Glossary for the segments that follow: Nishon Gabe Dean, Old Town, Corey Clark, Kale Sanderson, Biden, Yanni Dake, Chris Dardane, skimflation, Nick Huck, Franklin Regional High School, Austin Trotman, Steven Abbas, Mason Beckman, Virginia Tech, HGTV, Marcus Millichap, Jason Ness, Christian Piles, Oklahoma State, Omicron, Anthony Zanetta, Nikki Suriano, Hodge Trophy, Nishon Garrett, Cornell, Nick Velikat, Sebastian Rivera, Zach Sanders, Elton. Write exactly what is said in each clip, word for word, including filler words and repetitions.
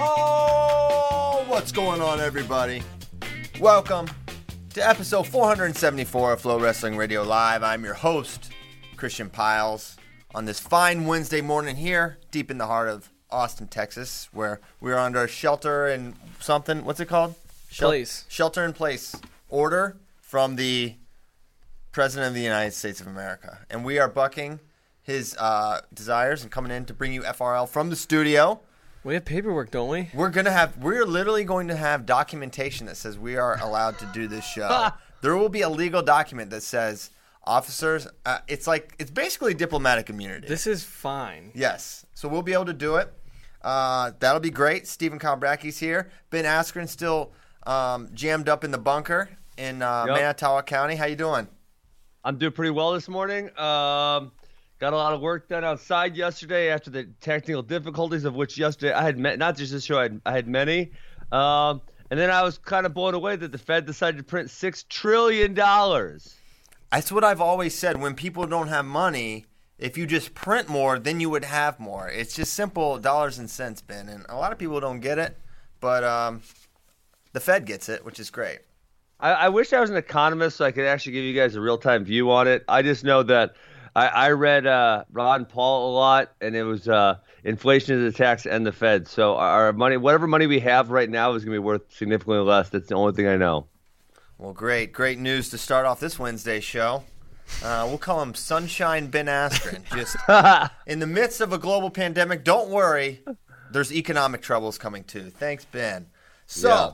Oh, what's going on, everybody? Welcome to episode four seventy-four of Flow Wrestling Radio Live. I'm your host, Christian Piles, on this fine Wednesday morning here, deep in the heart of Austin, Texas, where we're under a shelter and something. What's it called? Shel- Place. Shelter in place order from the President of the United States of America. And we are bucking his uh, desires and coming in to bring you F R L from the studio. We have paperwork, don't we? We're gonna have. We're literally going to have documentation that says we are allowed to do this show. There will be a legal document that says officers. Uh, it's like it's basically diplomatic immunity. This is fine. Yes. So we'll be able to do it. Uh, that'll be great. Stephen Kalbracki's here. Ben Askren still um, jammed up in the bunker in uh, yep. Manitowoc County. How you doing? I'm doing pretty well this morning. Um, Got a lot of work done outside yesterday after the technical difficulties, of which yesterday I had met, not just this show, I had, I had many. Um, and then I was kind of blown away that the Fed decided to print six trillion dollars. That's what I've always said. When people don't have money, if you just print more, then you would have more. It's just simple dollars and cents, Ben. And a lot of people don't get it, but um, the Fed gets it, which is great. I, I wish I was an economist so I could actually give you guys a real-time view on it. I just know that I, I read uh, Ron Paul a lot, and it was uh, inflation is a tax and the Fed. So our money, whatever money we have right now, is going to be worth significantly less. That's the only thing I know. Well, great, great news to start off this Wednesday show. Uh, we'll call him Sunshine Ben Askren. Just in the midst of a global pandemic, don't worry, there's economic troubles coming too. Thanks, Ben. So. Yeah.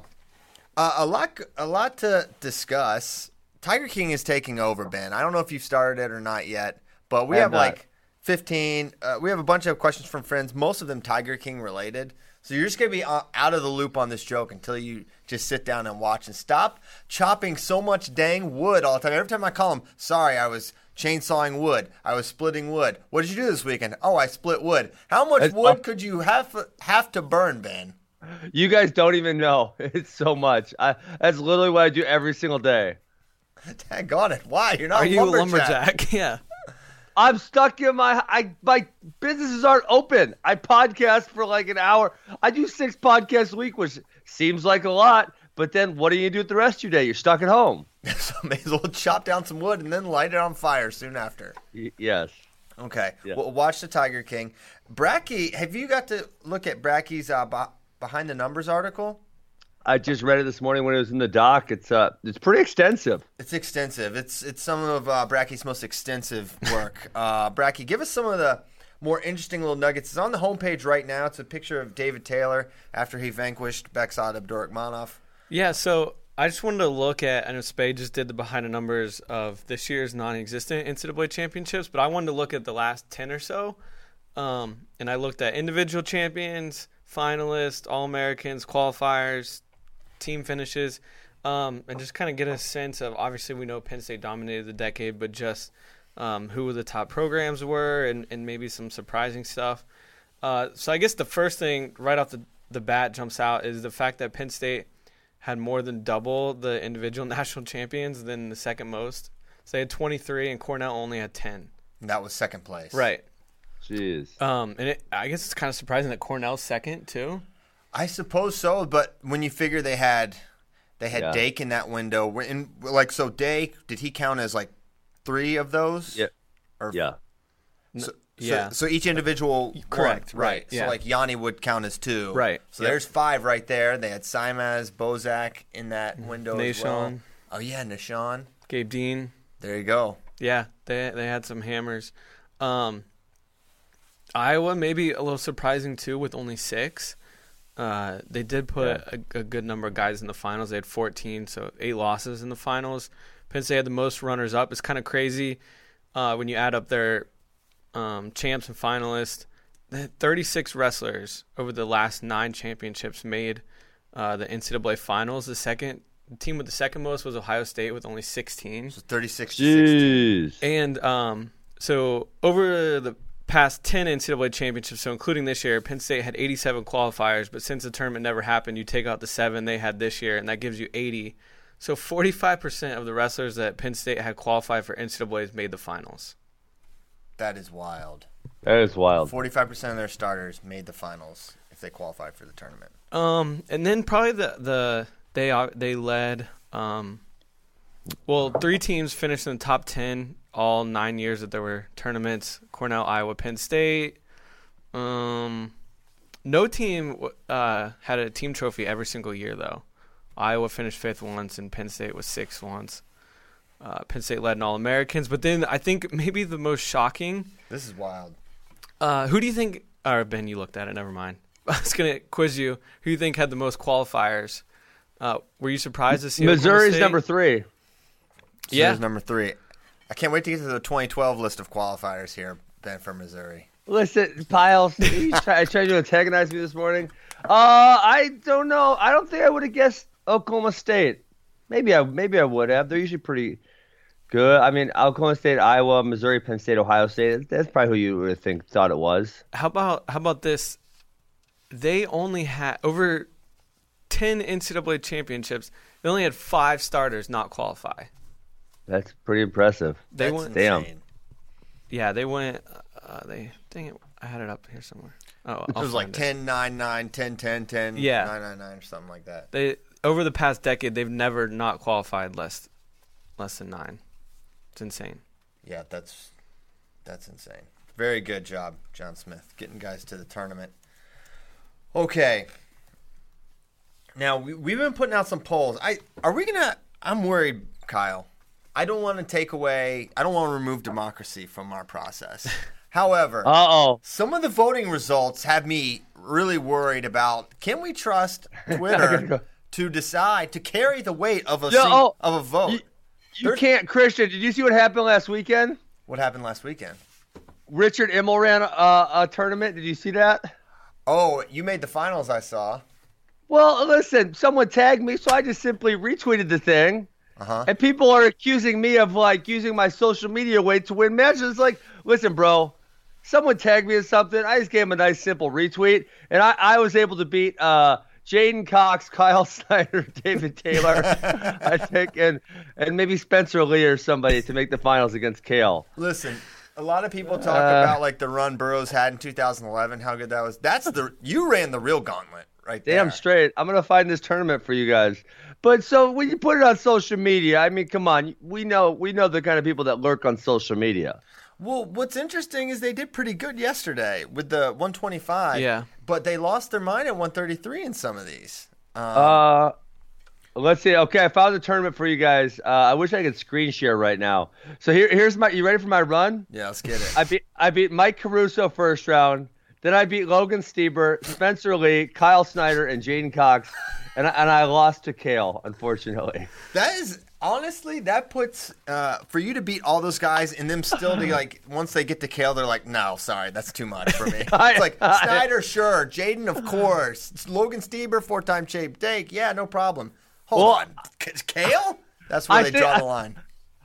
Uh, a lot, a lot to discuss. Tiger King is taking over, Ben. I don't know if you've started it or not yet, but we have not. Like fifteen. Uh, we have a bunch of questions from friends, most of them Tiger King related. So you're just gonna be uh, out of the loop on this joke until you just sit down and watch and stop chopping so much dang wood all the time. Every time I call him, sorry, I was chainsawing wood. I was splitting wood. What did you do this weekend? Oh, I split wood. How much That's, wood uh, could you have have to burn, Ben? You guys don't even know. It's so much. I, that's literally what I do every single day. Daggone it. Why? You're not Are a lumberjack. Are you a lumberjack? Yeah. I'm stuck in my I, – my businesses aren't open. I podcast for like an hour. I do six podcasts a week, which seems like a lot, but then what do you do with the rest of your day? You're stuck at home. So may as well chop down some wood and then light it on fire soon after. Y- yes. Okay. Yeah. Well, watch the Tiger King. Brackey, have you got to look at Brackey's uh, – bo- Behind the Numbers article? I just read it this morning when it was in the doc. It's uh, it's pretty extensive. It's extensive. It's it's some of uh, Bracky's most extensive work. uh, Brackey, give us some of the more interesting little nuggets. It's on the homepage right now. It's a picture of David Taylor after he vanquished Bekzad Abdurrahmanov. Yeah, so I just wanted to look at, I know Spade just did the Behind the Numbers of this year's non-existent N C double A championships, but I wanted to look at the last ten or so, um, and I looked at individual champions, finalists, All-Americans, qualifiers, team finishes, um, and just kind of get a sense of, obviously we know Penn State dominated the decade, but just um, who the top programs were and, and maybe some surprising stuff. Uh, so I guess the first thing right off the, the bat jumps out is the fact that Penn State had more than double the individual national champions than the second most. So they had twenty-three and Cornell only had ten. And that was second place. Right. Jeez. Um, and it, I guess it's kind of surprising that Cornell's second, too. I suppose so, but when you figure they had They had yeah. Dake in that window. And like, so Dake, did he count as like three of those? Yeah. Or, yeah. So, yeah. So, so each individual. Correct. One, right. Yeah. So like Yanni would count as two. Right. So yep. there's five right there. They had Symaz Bozak in that window Nishon. as well. Oh, yeah, Nishon. Gabe Dean. There you go. Yeah, they they had some hammers. Um, Iowa, maybe a little surprising too, with only six. Uh, they did put yeah. a, a good number of guys in the finals. They had fourteen, so eight losses in the finals. Penn State had the most runners up. It's kind of crazy uh, when you add up their um, champs and finalists. They had thirty-six wrestlers over the last nine championships made uh, the N C double A finals. The second the team with the second most was Ohio State with only sixteen. So thirty-six to sixteen. And um, so over the past ten N C double A championships, so including this year, Penn State had eighty-seven qualifiers, but since the tournament never happened, you take out the seven they had this year, and that gives you eighty. So forty-five percent of the wrestlers that Penn State had qualified for N C double A's made the finals. That is wild. That is wild. forty-five percent of their starters made the finals if they qualified for the tournament. Um, and then probably the, the – They are, they led, um, well, three teams finished in the top ten all nine years that there were tournaments: Cornell, Iowa, Penn State. Um, no team uh, had a team trophy every single year, though. Iowa finished fifth once, and Penn State was sixth once. Uh, Penn State led in All-Americans. But then I think maybe the most shocking. This is wild. Uh, who do you think – or, Ben, you looked at it. Never mind. I was going to quiz you. Who do you think had the most qualifiers? Uh, were you surprised to see Missouri's number three? Yeah. Missouri's number three. I can't wait to get to the twenty twelve list of qualifiers here, Ben, for Missouri. Listen, Piles, you tried try to antagonize me this morning. Uh, I don't know. I don't think I would have guessed Oklahoma State. Maybe I maybe I would have. They're usually pretty good. I mean, Oklahoma State, Iowa, Missouri, Penn State, Ohio State. That's probably who you would think thought it was. How about how about this? They only had over ten N C double A championships. They only had five starters not qualify. That's pretty impressive. They That's went, damn. Yeah, they went. Uh, they dang it, I had it up here somewhere. Oh, it was like ten, nine, nine, ten, ten, ten, yeah, nine, nine, nine, or something like that. They over the past decade, they've never not qualified less, less than nine. It's insane. Yeah, that's that's insane. Very good job, John Smith, getting guys to the tournament. Okay. Now, we, we've been putting out some polls. I Are we going to – I'm worried, Kyle. I don't want to take away – I don't want to remove democracy from our process. However, Uh-oh. some of the voting results have me really worried about, can we trust Twitter go. to decide to carry the weight of a, Yo, single, oh, of a vote? You, you They're, can't – Christian, did you see what happened last weekend? What happened last weekend? Richard Immel ran a, a tournament. Did you see that? Oh, you made the finals, I saw. Well, listen, someone tagged me, so I just simply retweeted the thing. Uh-huh. And people are accusing me of, like, using my social media weight to win matches. It's like, listen, bro, someone tagged me in something. I just gave him a nice, simple retweet. And I, I was able to beat uh, Jaden Cox, Kyle Snyder, David Taylor, I think, and, and maybe Spencer Lee or somebody to make the finals against Kale. Listen. A lot of people talk uh, about, like, the run Burroughs had in two thousand eleven, how good that was. That's the you ran the real gauntlet right there. Damn straight. I'm going to find this tournament for you guys. But so when you put it on social media, I mean, come on. We know we know the kind of people that lurk on social media. Well, what's interesting is they did pretty good yesterday with the one twenty-five. Yeah. But they lost their mind at one thirty-three in some of these. Um, uh Let's see. Okay, I found a tournament for you guys. Uh, I wish I could screen share right now. So here, here's my – you ready for my run? Yeah, let's get it. I beat, I beat Mike Caruso first round. Then I beat Logan Stieber, Spencer Lee, Kyle Snyder, and Jaden Cox. And I, and I lost to Kale, unfortunately. That is – honestly, that puts uh, – for you to beat all those guys and them still be like – once they get to Kale, they're like, no, sorry, that's too much for me. I, it's like I, Snyder, I, sure. Jaden, of course. It's Logan Stieber, four-time champ. Dake, yeah, no problem. Hold well, on, Kale? That's where I they think, draw the line.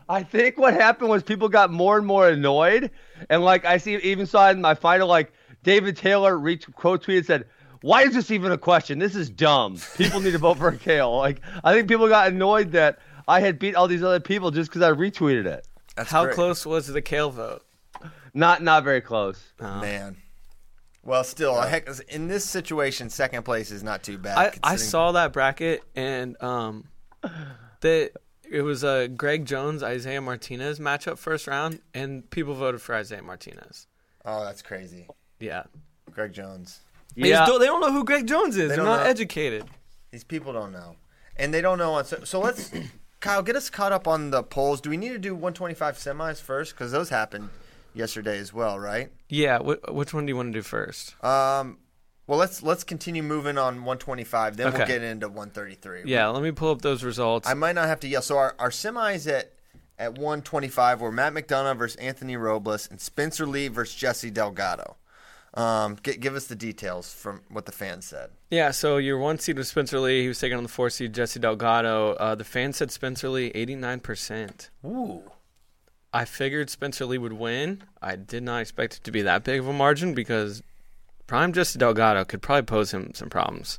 I think what happened was people got more and more annoyed. And, like, I see, even saw in my final, like, David Taylor quote tweeted said, why is this even a question? This is dumb. People need to vote for Kale. Like, I think people got annoyed that I had beat all these other people just because I retweeted it. That's How great. close was the Kale vote? Not not very close. Oh. Man. Well, still, heck, in this situation, second place is not too bad. I, I saw that bracket, and um, They, it was a Greg Jones, Isaiah Martinez matchup first round, and people voted for Isaiah Martinez. Oh, that's crazy. Yeah. Greg Jones. Yeah. Don't, they don't know who Greg Jones is. They They're not know. educated. These people don't know. And they don't know. On, so, so let's, Kyle, get us caught up on the polls. Do we need to do one twenty-five semis first? Because those happened yesterday as well, right? Yeah. Wh- which one do you want to do first? Um. Well, let's let's continue moving on one twenty-five. Then okay. we'll get into one thirty-three. Yeah, let me pull up those results. I might not have to yell. So our, our semis at, at one twenty-five were Matt McDonough versus Anthony Robles and Spencer Lee versus Jesse Delgado. Um, get, give us the details from what the fans said. Yeah, so your one seed was Spencer Lee. He was taking on the four seed, Jesse Delgado. Uh, the fans said Spencer Lee, eighty-nine percent. Ooh. I figured Spencer Lee would win. I did not expect it to be that big of a margin because Prime Jesse Delgado could probably pose him some problems.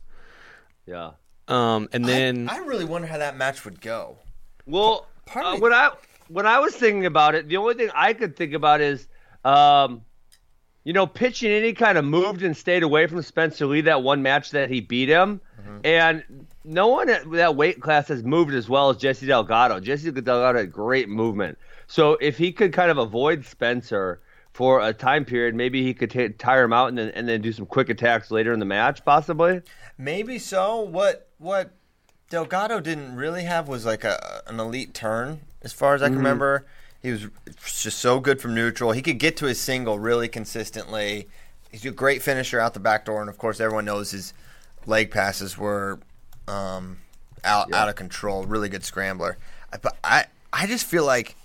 Yeah. Um, and then I, I really wonder how that match would go. Well, uh, when I when I was thinking about it, the only thing I could think about is, um, you know, pitching any kind of moved and stayed away from Spencer Lee that one match that he beat him, mm-hmm. and no one at that weight class has moved as well as Jesse Delgado. Jesse Delgado had great movement, so if he could kind of avoid Spencer for a time period, maybe he could t- tire him out and then and then do some quick attacks later in the match, possibly. Maybe so. What what Delgado didn't really have was like a an elite turn, as far as I can mm-hmm. remember. He was just so good from neutral. He could get to his single really consistently. He's a great finisher out the back door, and of course, everyone knows his leg passes were um, out yeah. out of control. Really good scrambler. But I I just feel like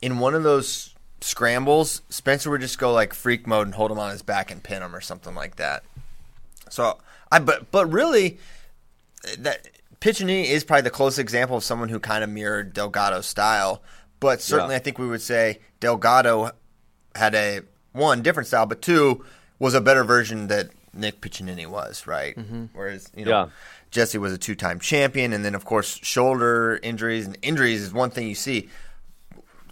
in one of those scrambles, Spencer would just go like freak mode and hold him on his back and pin him or something like that. So I but but really that Piccinini is probably the closest example of someone who kind of mirrored Delgado's style, but certainly yeah. I think we would say Delgado had a one different style, but two was a better version that Nick Piccinini was, right? Mm-hmm. Whereas, you know, yeah. Jesse was a two-time champion, and then of course shoulder injuries and injuries is one thing you see.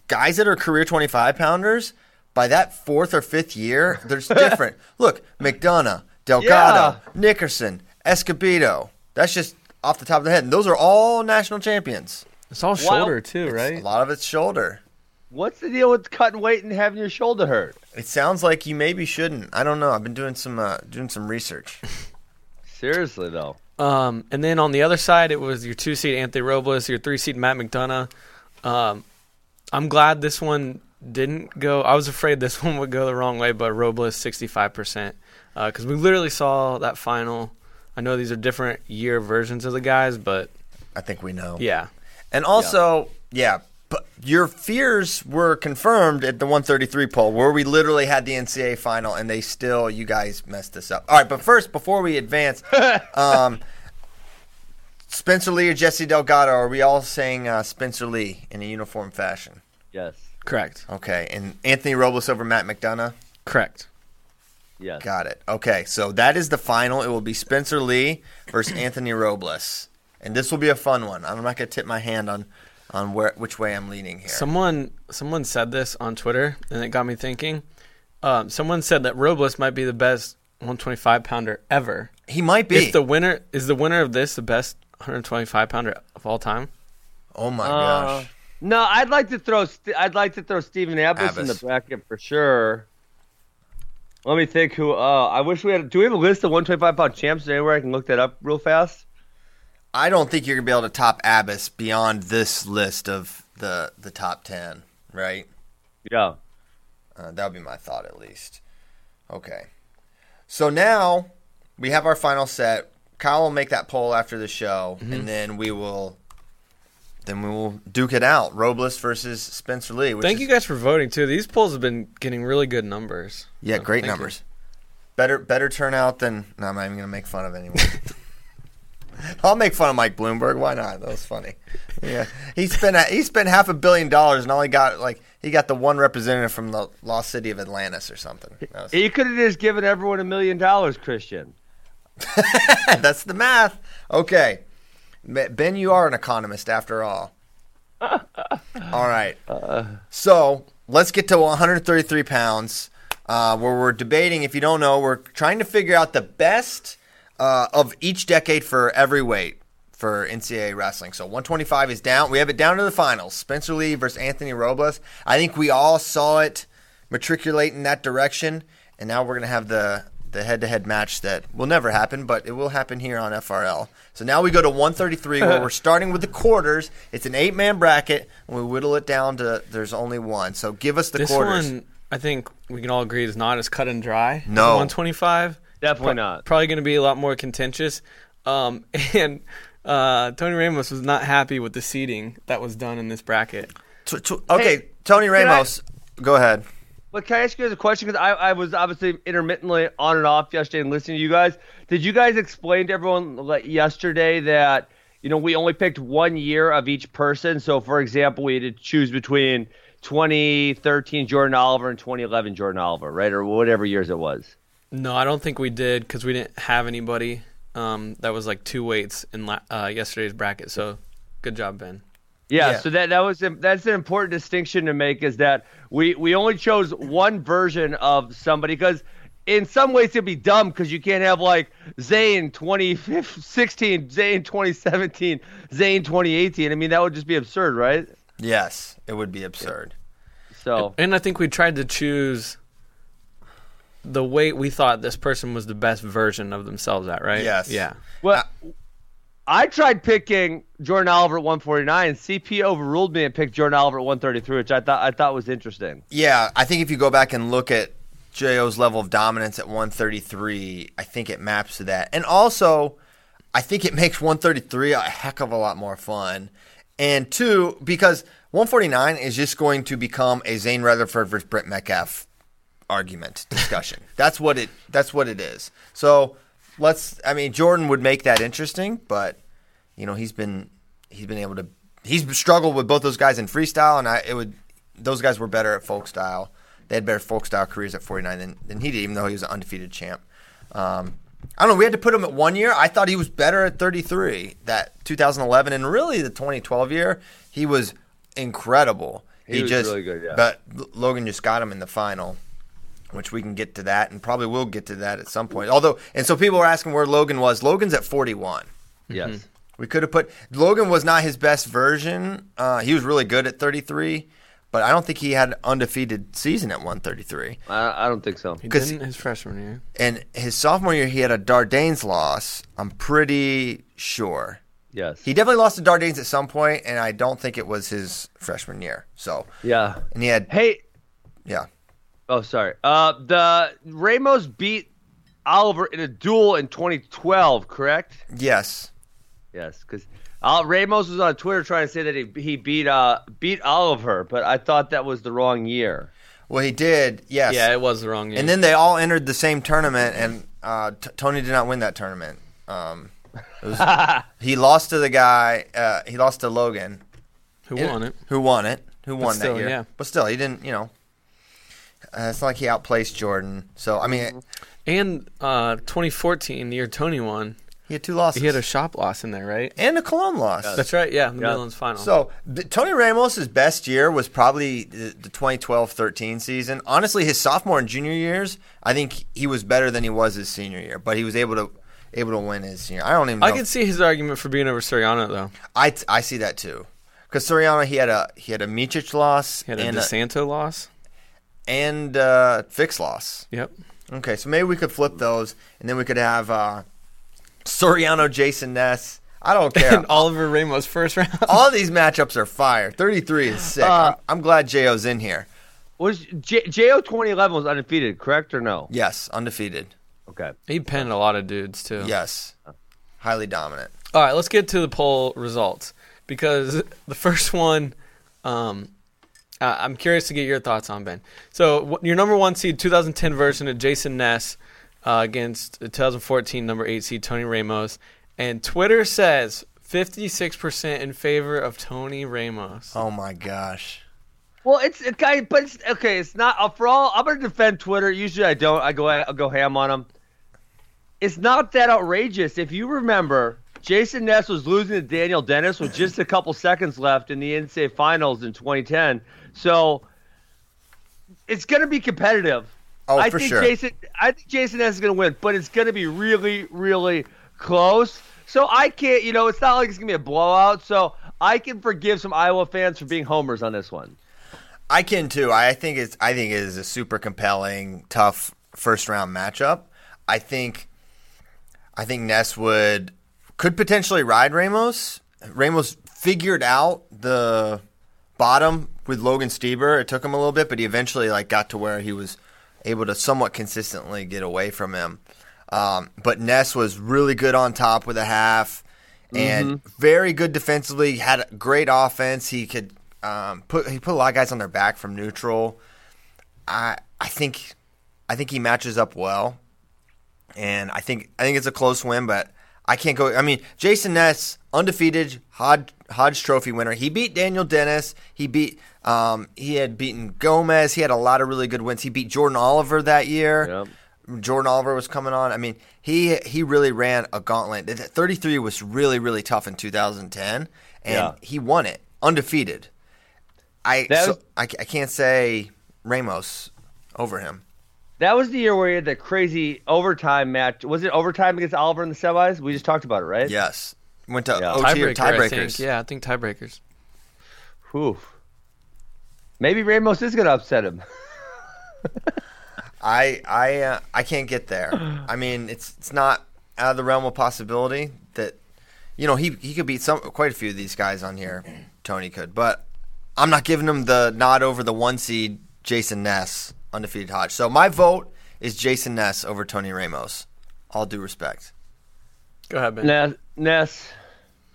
Guys that are career twenty-five pounders, by that fourth or fifth year, there's different. Look, McDonough, Delgado, yeah. Nickerson, Escobedo. That's just off the top of the head. And those are all national champions. It's all shoulder, wow. too, right? It's, a lot of it's shoulder. What's the deal with cutting weight and having your shoulder hurt? It sounds like you maybe shouldn't. I don't know. I've been doing some uh, doing some research. Seriously, though. Um, and then on the other side, it was your two-seed Anthony Robles, your three-seed Matt McDonough. Um I'm glad this one didn't go. I was afraid this one would go the wrong way, but Robles sixty-five percent because uh, we literally saw that final. I know these are different year versions of the guys, but I think we know. Yeah, and also yeah, yeah but your fears were confirmed at the one thirty-three poll, where we literally had the N C double A final, and they still you guys messed this up. All right, but first, before we advance, um, Spencer Lee or Jesse Delgado, are we all saying uh, Spencer Lee in a uniform fashion? Yes. Correct. Okay, and Anthony Robles over Matt McDonough? Correct. Yes. Got it. Okay, so that is the final. It will be Spencer Lee versus Anthony Robles. And this will be a fun one. I'm not going to tip my hand on, on where which way I'm leaning here. Someone someone said this on Twitter, and it got me thinking. Um, someone said that Robles might be the best one twenty-five pounder ever. He might be. If the winner is the winner of this the best one twenty-five pounder of all time. Oh my uh, gosh! No, I'd like to throw. I'd like to throw Stephen Abbas, Abbas in the bracket for sure. Let me think. Who? Uh, I wish we had. Do we have a list of one twenty-five pound champs anywhere I can look that up real fast? I don't think you're gonna be able to top Abbas beyond this list of the the top ten, right? Yeah, uh, that would be my thought at least. Okay, so now we have our final set. Kyle will make that poll after the show, mm-hmm. and then we will, then we will duke it out. Robles versus Spencer Lee. Which Thank is, you guys for voting too. These polls have been getting really good numbers. Yeah, so great numbers. You. Better, better turnout than. No, I'm not even gonna make fun of anyone. I'll make fun of Mike Bloomberg. Why not? That was funny. Yeah, he spent a, he spent half a billion dollars, and all he got like he got the one representative from the lost city of Atlantis or something. Was, he could have just given everyone a million dollars, Christian. That's the math. Okay. Ben, you are an economist after all. All right. So let's get to one thirty-three pounds uh, where we're debating. If you don't know, we're trying to figure out the best uh, of each decade for every weight. for N C A A wrestling. So one twenty-five is down. We have it down to the finals. Spencer Lee versus Anthony Robles. I think we all saw it matriculate in that direction, and now we're going to have the the head-to-head match that will never happen, but it will happen here on F R L. So now we go to one thirty-three, where we're starting with the quarters. It's an eight-man bracket, and we whittle it down to there's only one. So give us the this quarters. This one, I think we can all agree, is not as cut and dry. No. one twenty-five. Definitely Pro- not. Probably going to be a lot more contentious. Um, and uh, Tony Ramos was not happy with the seeding that was done in this bracket. To, to, okay, hey, Tony Ramos, I, go ahead. But can I ask you guys a question? Because I, I was obviously intermittently on and off yesterday and listening to you guys. Did you guys explain to everyone like yesterday that, you know, we only picked one year of each person? So, for example, we had to choose between twenty thirteen Jordan Oliver and twenty eleven Jordan Oliver, right, or whatever years it was. No, I don't think we did because we didn't have anybody um, that was like two weights in la- uh, yesterday's bracket. So good job, Ben. Yeah, yeah. so that, that was that's an important distinction to make, is that we, we only chose one version of somebody, because in some ways it'd be dumb because you can't have like Zane twenty sixteen, Zane twenty seventeen, Zane twenty eighteen. I mean, that would just be absurd, right? Yes, it would be absurd. Yeah. So, and I think we tried to choose the weight we thought this person was the best version of themselves at, right? Yes. Yeah. Well, uh, I tried picking Jordan Oliver at one forty-nine. C P overruled me and picked Jordan Oliver at one thirty-three, which I thought I thought was interesting. Yeah, I think if you go back and look at J O's level of dominance at one thirty-three, I think it maps to that. And also, I think it makes one thirty-three a heck of a lot more fun. And two, because one forty-nine is just going to become a Zane Rutherford versus Brett Metcalf argument discussion. That's what it. That's what it is. So let's. I mean, Jordan would make that interesting, but you know, he's been he's been able to. He's struggled with both those guys in freestyle, and I. It would. Those guys were better at folk style. They had better folk style careers at forty-nine than than he did, even though he was an undefeated champ. Um, I don't know. We had to put him at one year. I thought he was better at thirty-three, that two thousand eleven, and really the twenty twelve year, he was incredible. He, he was just, really good, yeah. But Logan just got him in the final, which we can get to that, and probably will get to that at some point. Although, and so people were asking where Logan was. Logan's at forty-one. Yes. Mm-hmm. We could have put – Logan was not his best version. Uh, he was really good at thirty-three, but I don't think he had an undefeated season at one thirty-three. I, I don't think so. He didn't his freshman year. And his sophomore year, he had a Dardanes loss, I'm pretty sure. Yes. He definitely lost to Dardanes at some point, and I don't think it was his freshman year. So yeah. And he had – Hey. Yeah. Oh, sorry. Uh, the Ramos beat Oliver in a duel in twenty twelve, correct? Yes. Yes, because – Uh, Ramos was on Twitter trying to say that he he beat uh beat Oliver, but I thought that was the wrong year. Well, he did, yes. Yeah, it was the wrong year. And then they all entered the same tournament, and uh, t- Tony did not win that tournament. Um, it was, he lost to the guy. Uh, he lost to Logan, who it, won it. Who won it? Who won still, that year? Yeah. But still, he didn't. You know, uh, it's not like he outplaced Jordan. So I mean, and uh, twenty fourteen, the year Tony won. He had two losses. He had a shop loss in there, right? And a Cologne loss. Yes. That's right, yeah, in the yep. Midlands final. So the, Tony Ramos' best year was probably the twenty twelve thirteen season. Honestly, his sophomore and junior years, I think he was better than he was his senior year, but he was able to able to win his senior year. I don't even know. I can see his argument for being over Suriano, though. I, I see that, too. Because Suriano, he had a he had a Micic loss. He had a and DeSanto a, loss. And a Fix loss. Yep. Okay, so maybe we could flip those, and then we could have uh, – Soriano, Jason Ness. I don't care. And Oliver Ramos first round. All these matchups are fire. thirty-three is sick. Uh, I'm, I'm glad J O's in here. Was J- J O twenty eleven was undefeated, correct or no? Yes, undefeated. Okay. He pinned a lot of dudes, too. Yes. Highly dominant. All right, let's get to the poll results, because the first one, um, uh, I'm curious to get your thoughts on, Ben. So w- your number one seed two thousand ten version of Jason Ness Uh, against the twenty fourteen number eight seed Tony Ramos, and Twitter says fifty-six percent in favor of Tony Ramos. Oh my gosh! Well, it's okay, but it's, okay, it's not uh, for all. I'm gonna defend Twitter. Usually, I don't. I go. I go ham on them. It's not that outrageous. If you remember, Jason Ness was losing to Daniel Dennis with just a couple seconds left in the N C A A finals in twenty ten. So it's gonna be competitive. Oh, I for think sure. Jason, I think Jason Ness is going to win, but it's going to be really, really close. So I can't, you know, it's not like it's going to be a blowout. So I can forgive some Iowa fans for being homers on this one. I can too. I think it's I think it is a super compelling, tough first round matchup. I think I think Ness would could potentially ride Ramos. Ramos figured out the bottom with Logan Stieber. It took him a little bit, but he eventually like got to where he was able to somewhat consistently get away from him. Um, but Ness was really good on top with a half and mm-hmm. very good defensively. Had a great offense. He could um, put he put a lot of guys on their back from neutral. I I think I think he matches up well, and I think I think it's a close win. But I can't go. I mean, Jason Ness, undefeated Hodge, Hodge Trophy winner. He beat Daniel Dennis. He beat um, he had beaten Gomez. He had a lot of really good wins. He beat Jordan Oliver that year. Yep. Jordan Oliver was coming on. I mean, he he really ran a gauntlet. thirty-three was really, really tough in two thousand ten, and yeah. he won it, undefeated. I, was, so, I I can't say Ramos over him. That was the year where he had that crazy overtime match. Was it overtime against Oliver in the semis? We just talked about it, right? Yes. Went to yeah. O T Tiebreaker, tiebreakers. I think. Yeah, I think tiebreakers. Whew. Maybe Ramos is going to upset him. I I uh, I can't get there. I mean, it's it's not out of the realm of possibility that, you know, he he could beat some quite a few of these guys on here. Tony could, but I'm not giving him the nod over the one seed Jason Ness, undefeated Hodge. So my vote is Jason Ness over Tony Ramos. All due respect. Go ahead, Ben. Ness.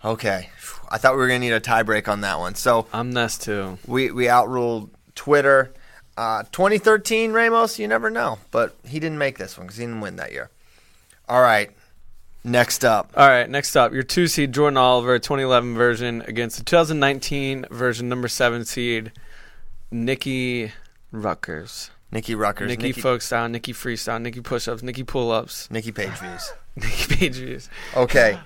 Okay, I thought we were gonna need a tiebreak on that one. So I'm Ness too. We we outruled Twitter. Uh, twenty thirteen Ramos, you never know. But he didn't make this one because he didn't win that year. All right, next up. All right, next up, your two-seed Jordan Oliver, twenty eleven version, against the twenty nineteen version, number seven seed, Nikki Ruckers. Nikki Ruckers. Nikki, Nikki Folkstyle, Nikki Freestyle, Nikki Push-Ups, Nikki Pull-Ups. Nikki Page Views. Nikki Page Views. Okay.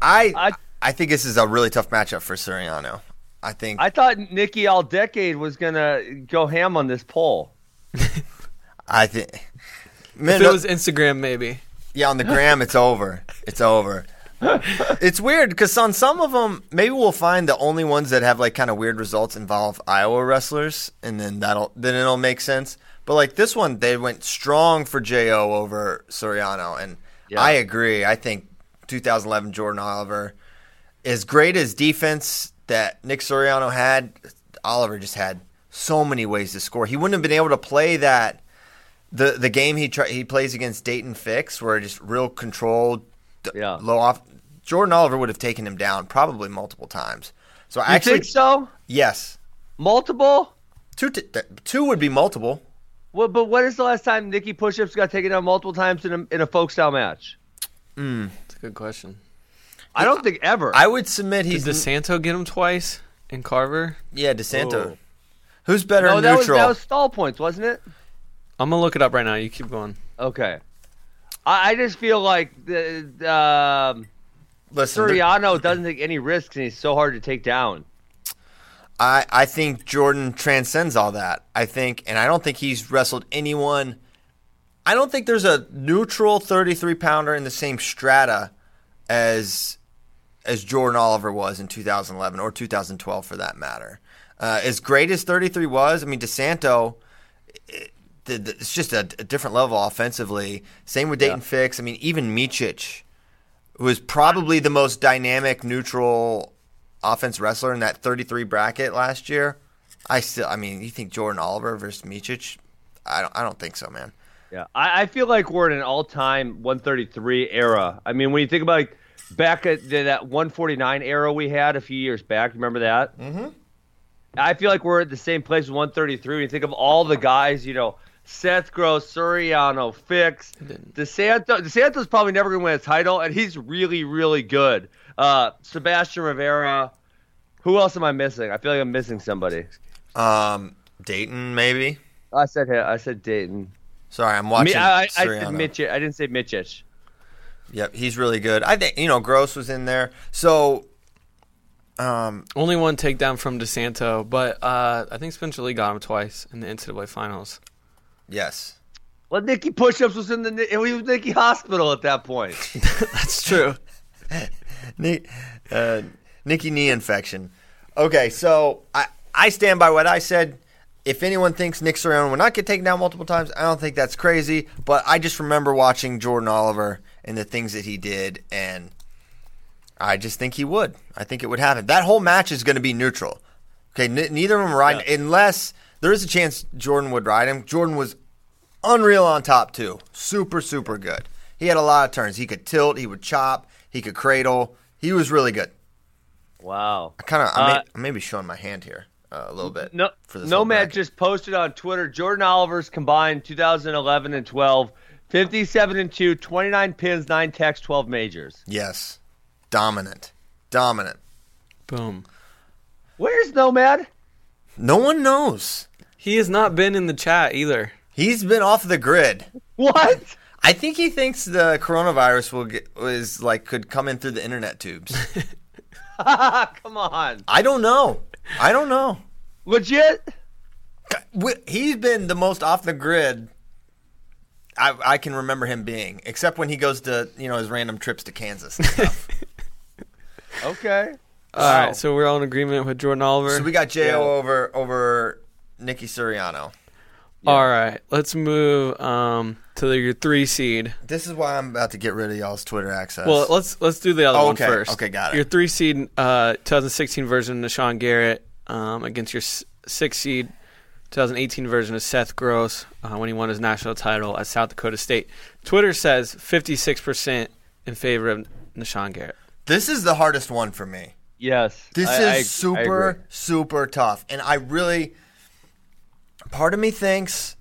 I, I I think this is a really tough matchup for Suriano. I think I thought Nikki all decade was gonna go ham on this poll. I think if it was Instagram, maybe. Yeah, on the gram, it's over. It's over. It's weird because on some of them, maybe we'll find the only ones that have like kind of weird results involve Iowa wrestlers, and then that'll then it'll make sense. But like this one, they went strong for J O over Suriano, and yeah. I agree. I think twenty eleven Jordan Oliver, as great as defense that Nick Suriano had, Oliver just had so many ways to score. He wouldn't have been able to play that the the game he try, he plays against Dayton Fix, where just real controlled, yeah. low off. Jordan Oliver would have taken him down probably multiple times. So you I actually think so? Yes, multiple. Two t- th- two would be multiple. Well, but when is the last time Nikki Pushups got taken down multiple times in a in a folk style match? Mm. That's a good question. I don't think ever. I would submit he's... Did DeSanto get him twice in Carver? Yeah, DeSanto. Whoa. Who's better no, in that neutral? No, that was stall points, wasn't it? I'm going to look it up right now. You keep going. Okay. I, I just feel like the, the, um, Listen, Suriano doesn't take any risks, and he's so hard to take down. I, I think Jordan transcends all that. I think, and I don't think he's wrestled anyone. I don't think there's a neutral thirty-three pounder in the same strata as... as Jordan Oliver was in two thousand eleven or two thousand twelve for that matter. Uh, as great as thirty-three was, I mean, DeSanto, it, it, it's just a, a different level offensively. Same with Dayton yeah. Fix. I mean, even Micic, who was probably the most dynamic neutral offense wrestler in that thirty-three bracket last year. I still, I mean, you think Jordan Oliver versus Micic? I don't, I don't think so, man. Yeah, I, I feel like we're in an all-time one thirty-three era. I mean, when you think about like, back at that one forty-nine era we had a few years back. Remember that? Mm-hmm. I feel like we're at the same place with one thirty-three. When you think of all the guys, you know, Seth Gross, Suriano, Fix, DeSanto. DeSanto's probably never going to win a title, and he's really, really good. Uh, Sebastian Rivera. Who else am I missing? I feel like I'm missing somebody. Um, Dayton, maybe? I said I said Dayton. Sorry, I'm watching Me, I, I, I, said Micic. I didn't say Micic. Yep, he's really good. I think, you know, Gross was in there. So, um, only one takedown from DeSanto, but uh, I think Spencer Lee got him twice in the N C double A finals. Yes. Well, Nikki Pushups was in the. He was Nikki Hospital at that point. That's true. uh, Nikki knee infection. Okay, so I, I stand by what I said. If anyone thinks Nick Suriano will not get taken down multiple times, I don't think that's crazy. But I just remember watching Jordan Oliver and the things that he did, and I just think he would. I think it would happen. That whole match is going to be neutral. Okay, n- neither of them ride yeah. unless there is a chance Jordan would ride him. Jordan was unreal on top too. Super, super good. He had a lot of turns. He could tilt. He would chop. He could cradle. He was really good. Wow. I kind of I uh, may, maybe showing my hand here uh, a little bit. No, for this Nomad just posted on Twitter. Jordan Oliver's combined two thousand eleven and twelve, fifty-seven and two, twenty-nine pins, nine techs, twelve majors. Yes, dominant, dominant. Boom. Where's Nomad? No one knows. He has not been in the chat either. He's been off the grid. What? I think he thinks the coronavirus will get, is like could come in through the internet tubes. Come on. I don't know. I don't know. Legit? He's been the most off the grid I, I can remember him being, except when he goes to, you know, his random trips to Kansas and stuff. Okay. All wow. right, so we're all in agreement with Jordan Oliver. So we got J O yeah. over over Nikki Suriano. Yeah. All right, let's move um, to your three seed. This is why I'm about to get rid of y'all's Twitter access. Well, let's let's do the other oh, okay. one first. Okay, got it. Your three seed, uh, twenty sixteen version of Nishon Garrett um, against your six seed, twenty eighteen version of Seth Gross uh, when he won his national title at South Dakota State. Twitter says fifty-six percent in favor of Nishon Garrett. This is the hardest one for me. Yes. This I, is I, super, I super tough. And I really, part of me thinks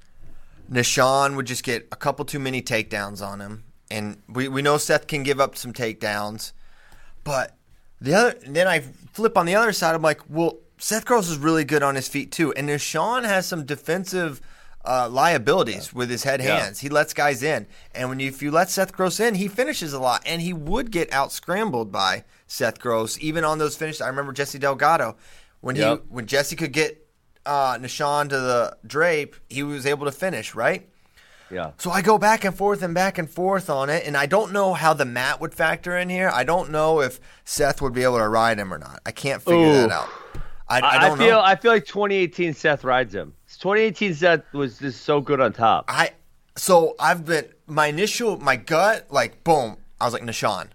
Nishon would just get a couple too many takedowns on him. And we, we know Seth can give up some takedowns. But the other, then I flip on the other side. I'm like, well, Seth Gross is really good on his feet too. And Nishon has some defensive uh, liabilities yeah. with his head yeah. hands. He lets guys in. And when you, if you let Seth Gross in, he finishes a lot. And he would get out-scrambled by Seth Gross, even on those finishes. I remember Jesse Delgado. When he yep. when Jesse could get uh, Nishon to the drape, he was able to finish, right? Yeah. So I go back and forth and back and forth on it, and I don't know how the mat would factor in here. I don't know if Seth would be able to ride him or not. I can't figure Ooh. that out. I, I, I don't feel, know. I feel like twenty eighteen Seth rides him. twenty eighteen Seth was just so good on top. I So I've been – my initial – my gut, like, boom, I was like, Nishon.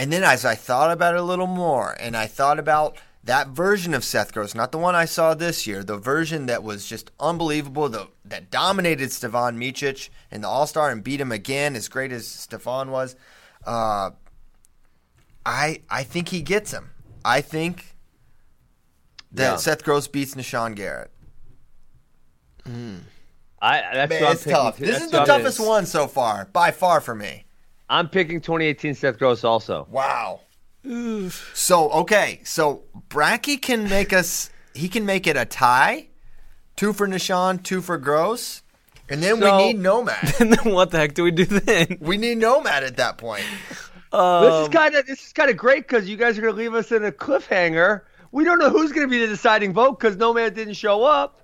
And then as I thought about it a little more, and I thought about that version of Seth Gross, not the one I saw this year, the version that was just unbelievable, the, that dominated Stefan Micic in the All-Star and beat him again, as great as Stefan was, uh, I I think he gets him. I think that yeah. Seth Gross beats Nishon Garrett. Mm. I that's Man, it's tough. Too. This that's is the toughest is. one so far, by far for me. I'm picking twenty eighteen Seth Gross also. Wow. Oof. So, okay. So, Bracky can make us – he can make it a tie. Two for Nishon, two for Gross. And then so, we need Nomad. And then what the heck do we do then? We need Nomad at that point. Um, this is kind of this is kind of great because you guys are going to leave us in a cliffhanger. We don't know who's going to be the deciding vote because Nomad didn't show up.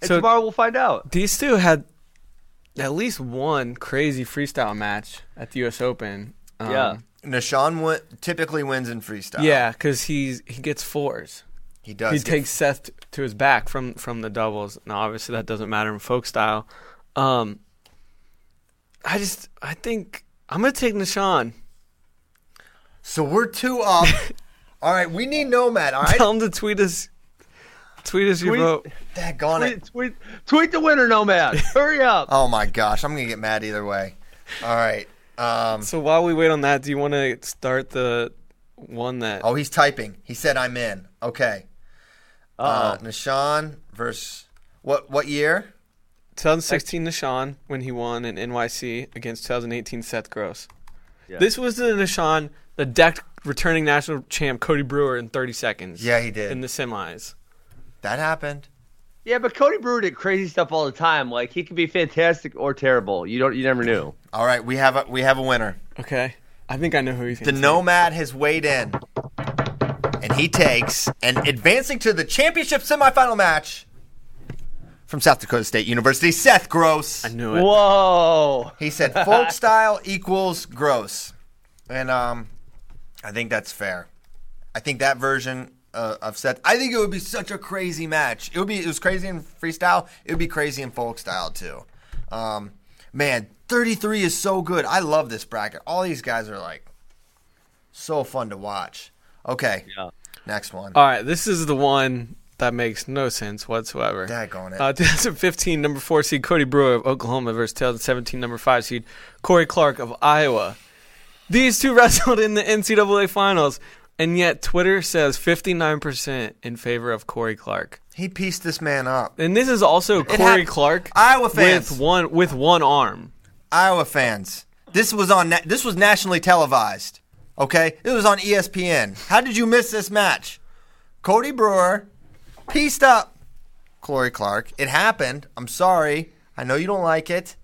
And so tomorrow we'll find out. These two had – at least one crazy freestyle match at the U S Open. Um, yeah. Nishon w- typically wins in freestyle. Yeah, because he gets fours. He does. He takes f- Seth to his back from, from the doubles. Now, obviously, that doesn't matter in folk style. Um, I just – I think I'm going to take Nishon. So we're two up. All right, we need Nomad. All right? Tell him to tweet us. Tweet us your tweet, vote. Daggone tweet, it. Tweet, tweet the winner, Nomad. Hurry up. Oh, my gosh. I'm going to get mad either way. All right. Um, so while we wait on that, do you want to start the one that – oh, he's typing. He said I'm in. Okay. Uh, Nishon versus – what What year? twenty sixteen Nishon when he won in N Y C against twenty eighteen Seth Gross. Yeah. This was the Nishon, the decked returning national champ Cody Brewer in thirty seconds. Yeah, he did. In the semis. That happened. Yeah, but Cody Brewer did crazy stuff all the time. Like he could be fantastic or terrible. You don't. You never knew. All right, we have a we have a winner. Okay, I think I know who he thinks. The Nomad has weighed in, and he takes and advancing to the championship semifinal match from South Dakota State University, Seth Gross. I knew it. Whoa! He said folk style equals Gross, and um, I think that's fair. I think that version uh, of Seth, I think it would be such a crazy match. It would be. It was crazy in freestyle. It would be crazy in folk style too. Um, man, thirty-three is so good. I love this bracket. All these guys are like so fun to watch. Okay, yeah. Next one. All right, this is the one that makes no sense whatsoever. Daggone it. Uh, two thousand fifteen, number four seed Cody Brewer of Oklahoma versus two thousand seventeen, number five seed Corey Clark of Iowa. These two wrestled in the N C double A finals, and yet Twitter says fifty-nine percent in favor of Corey Clark. He pieced this man up. And this is also it Corey ha- Clark Iowa fans. With one with one arm. Iowa fans. This was on na- this was nationally televised. Okay? It was on E S P N. How did you miss this match? Cody Brewer pieced up Corey Clark. It happened. I'm sorry. I know you don't like it,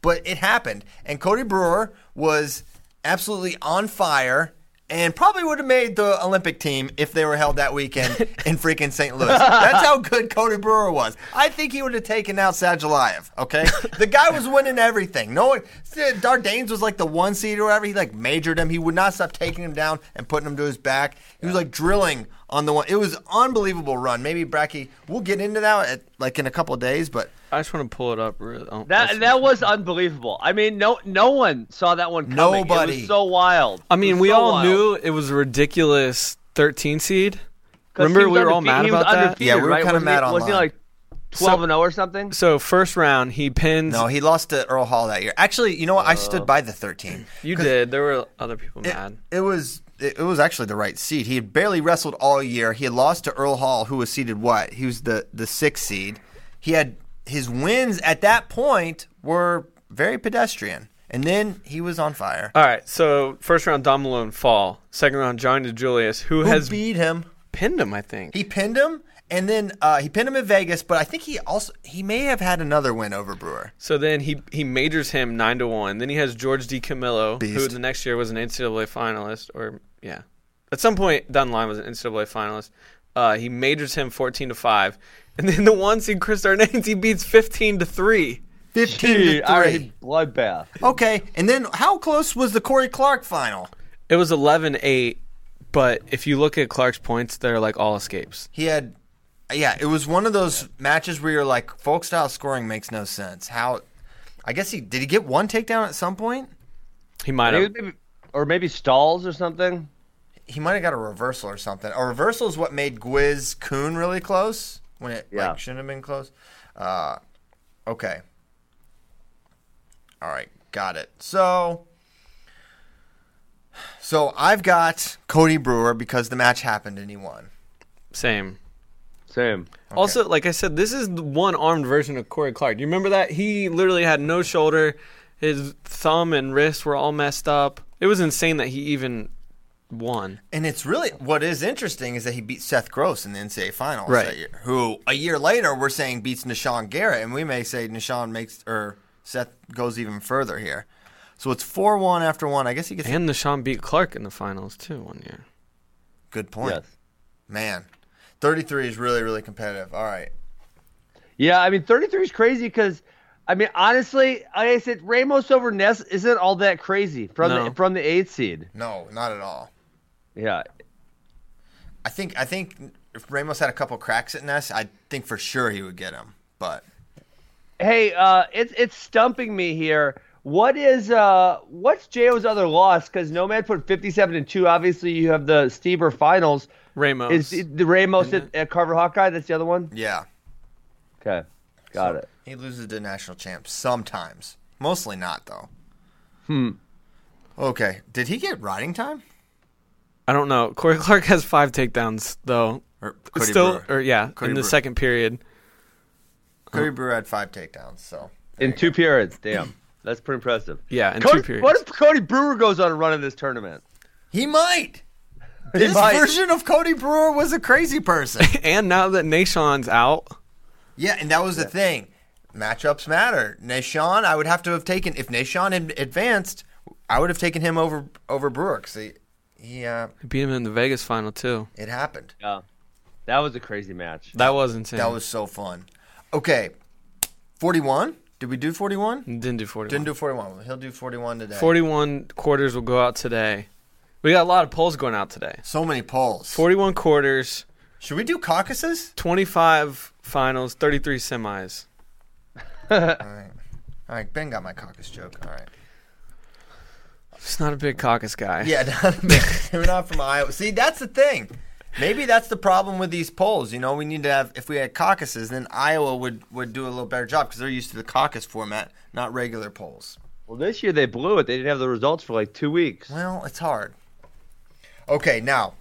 but it happened. And Cody Brewer was absolutely on fire and probably would have made the Olympic team if they were held that weekend in freaking Saint Louis. That's how good Cody Brewer was. I think he would have taken out Sajalayev, okay? The guy was winning everything. No one, Dardanes was like the one seed or whatever. He like majored him. He would not stop taking him down and putting him to his back. He was like drilling on the one. It was an unbelievable run. Maybe, Bracky, we'll get into that at, like in a couple of days, but I just want to pull it up. Really. Oh, that that was unbelievable. I mean, no no one saw that one coming. Nobody. It was so wild. I mean, we so all wild. knew it was a ridiculous thirteen seed. Remember, we were all mad about that? Yeah, we were right? kind of mad on that. Wasn't he like twelve and zero or something? So first round, he pins. No, he lost to Earl Hall that year. Actually, you know what? Uh, I stood by the thirteen. You did. There were other people it, mad. It was it, it was actually the right seed. He had barely wrestled all year. He had lost to Earl Hall, who was seeded what? He was the the sixth seed. He had. His wins at that point were very pedestrian. And then he was on fire. All right, so first round, Dom Malone, fall. Second round, Johnny DeJulius, who, who has beat him. Pinned him, I think. He pinned him, and then uh, he pinned him in Vegas, but I think he also he may have had another win over Brewer. So then he he majors him nine to one. Then he has George DiCamillo, Beast. who the next year was an N C double A finalist. or Yeah. At some point down the line was an N C double A finalist. Uh, he majors him fourteen to five. And then the one seed Chris Darnanes, he beats fifteen to three. fifteen to three. All right, bloodbath. Okay, and then how close was the Corey Clark final? It was eleven eight, but if you look at Clark's points, they're like all escapes. He had, yeah, it was one of those yeah. matches where you're like, folk style scoring makes no sense. How, I guess he, did he get one takedown at some point? He might have. Maybe, or maybe stalls or something. He might have got a reversal or something. A reversal is what made Gwiz Kuhn really close. When it yeah. like, shouldn't have been close. Uh, okay. All right. Got it. So, so I've got Cody Brewer because the match happened and he won. Same. Same. Okay. Also, like I said, this is the one-armed version of Corey Clark. Do you remember that? He literally had no shoulder. His thumb and wrist were all messed up. It was insane that he even won. And it's really what is interesting is that he beat Seth Gross in the N C double A finals right. that year, who a year later we're saying beats Nishon Garrett, and we may say Nishon makes or Seth goes even further here. So it's four one after one. I guess he gets and Nishon beat Clark in the finals too one year. Good point, yes. man. Thirty three is really really competitive. All right. Yeah, I mean thirty three is crazy because. I mean, honestly, like I said, Ramos over Ness isn't all that crazy from no. the from the eighth seed. No, not at all. Yeah, I think I think if Ramos had a couple cracks at Ness, I think for sure he would get him. But hey, uh, it's it's stumping me here. What is uh, what's J O's other loss? Because Nomad put fifty-seven and two. Obviously, you have the Stieber finals. Ramos is the Ramos at, at Carver Hawkeye. That's the other one. Yeah. Okay. Got so it. He loses to national champs sometimes. Mostly not, though. Hmm. Okay. Did he get riding time? I don't know. Corey Clark has five takedowns, though. Or Cody Still, Brewer. Or, yeah, Cody in the Brewer. second period. Cody oh. Brewer had five takedowns, so. In two go. periods. Damn. That's pretty impressive. Yeah, in Cody, two periods. What if Cody Brewer goes on a run in this tournament? He might. He this might. version of Cody Brewer was a crazy person. And now that Nashon's out. Yeah, and that was the yeah. thing. Matchups matter. Nashon, I would have to have taken – if Nashon had advanced, I would have taken him over over Brewer because he, he, uh, he beat him in the Vegas final too. It happened. Yeah, that was a crazy match. That was insane. That was so fun. Okay, forty-one. Did we do forty-one? Didn't do forty-one. Didn't do forty-one. He'll do forty-one today. forty-one quarters will go out today. We got a lot of polls going out today. So many polls. forty-one quarters. Should we do caucuses? twenty-five finals, thirty-three semis. All right. All right, Ben got my caucus joke. All right. He's not a big caucus guy. Yeah, not a big, we're not from Iowa. See, that's the thing. Maybe that's the problem with these polls. You know, we need to have, if we had caucuses, then Iowa would, would do a little better job because they're used to the caucus format, not regular polls. Well, this year they blew it. They didn't have the results for like two weeks. Well, it's hard. Okay, now,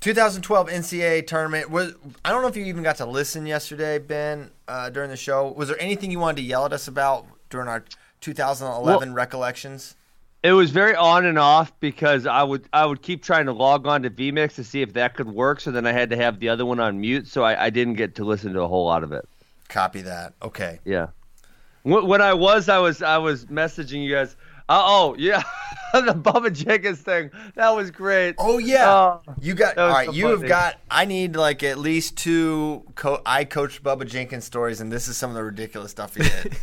twenty twelve N C double A tournament. Was, I don't know if you even got to listen yesterday, Ben, uh, during the show. Was there anything you wanted to yell at us about during our two thousand eleven well, recollections? It was very on and off because I would I would keep trying to log on to V MIX to see if that could work, so then I had to have the other one on mute, so I, I didn't get to listen to a whole lot of it. Copy that. Okay. Yeah. When I was, I was, I was messaging you guys. Uh, oh, yeah, the Bubba Jenkins thing. That was great. Oh, yeah. Uh, you got, all right, so you funny. have got, I need like at least two co- I coached Bubba Jenkins stories, and this is some of the ridiculous stuff he did.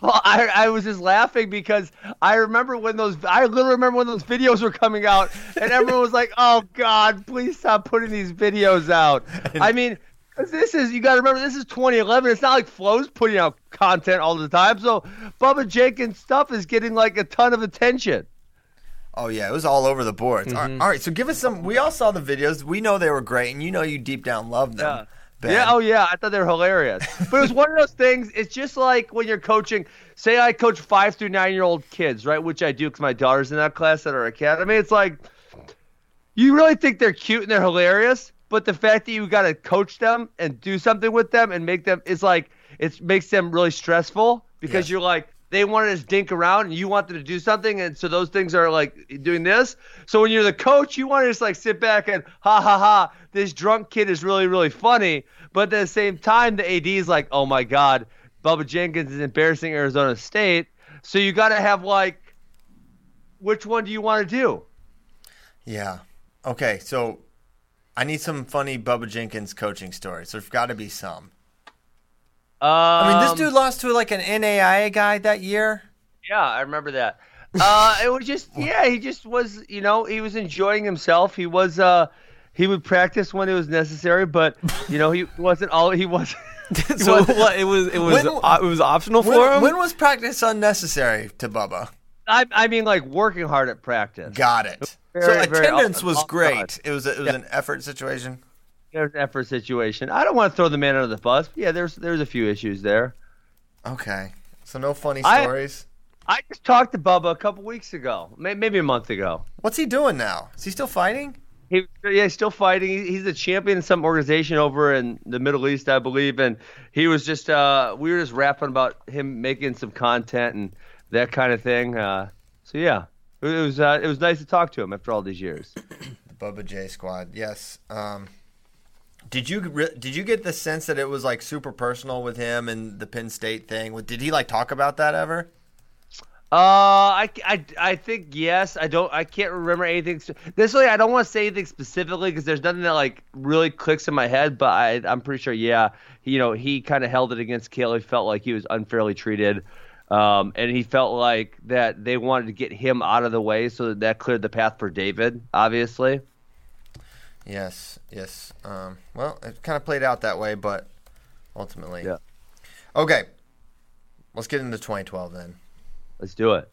Well, I, I was just laughing because I remember when those I literally remember when those videos were coming out, and everyone was like, "Oh God, please stop putting these videos out." I mean, this is you got to remember this is twenty eleven. It's not like Flo's putting out content all the time, so Bubba Jenkins stuff is getting like a ton of attention. Oh yeah, it was all over the board. Mm-hmm. All right, all right, so give us some. We all saw the videos. We know they were great, and you know you deep down loved them. Yeah. Ben. Yeah, oh yeah, I thought they were hilarious. But it was one of those things, it's just like when you're coaching, say I coach five through nine-year-old kids, right, which I do because my daughter's in that class at our academy. It's like you really think they're cute and they're hilarious, but the fact that you got to coach them and do something with them and make them, it's like it makes them really stressful because yeah. you're like, they want to just dink around and you want them to do something, and so those things are like doing this. So when you're the coach, you want to just like sit back and ha ha ha, this drunk kid is really, really funny. But at the same time, the A D is like, oh my God, Bubba Jenkins is embarrassing Arizona State. So you got to have like, which one do you want to do? Yeah. Okay. So I need some funny Bubba Jenkins coaching stories. There's got to be some. Um, I mean, this dude lost to like an N A I A guy that year. Yeah, I remember that. Uh, it was just, yeah, he just was, you know, he was enjoying himself. He was, uh, he would practice when it was necessary, but you know, he wasn't all he was. He so wasn't, what, it was, it was, when, uh, it was optional when, for him. When was practice unnecessary to Bubba? I, I mean, like working hard at practice. Got it. Very, so attendance was great. It was, a, it was yeah. an effort situation. There's an effort situation. I don't want to throw the man under the bus. But yeah, there's there's a few issues there. Okay. So no funny stories? I, I just talked to Bubba a couple weeks ago, maybe a month ago. What's he doing now? Is he still fighting? He, yeah, he's still fighting. He's a champion in some organization over in the Middle East, I believe. And he was just uh, – we were just rapping about him making some content and that kind of thing. Uh, so, yeah, it was uh, it was nice to talk to him after all these years. Bubba J Squad, yes. Um Did you did you get the sense that it was like super personal with him and the Penn State thing? Did he like talk about that ever? Uh, I, I, I think yes. I don't. I can't remember anything. This way, I don't want to say anything specifically because there's nothing that like really clicks in my head. But I, I'm pretty sure. Yeah, you know, he kind of held it against Kale. He felt like he was unfairly treated, um, and he felt like that they wanted to get him out of the way so that that cleared the path for David, obviously. Yes, yes. Um, well, it kind of played out that way, but ultimately. Yeah. Okay, let's get into twenty twelve then. Let's do it.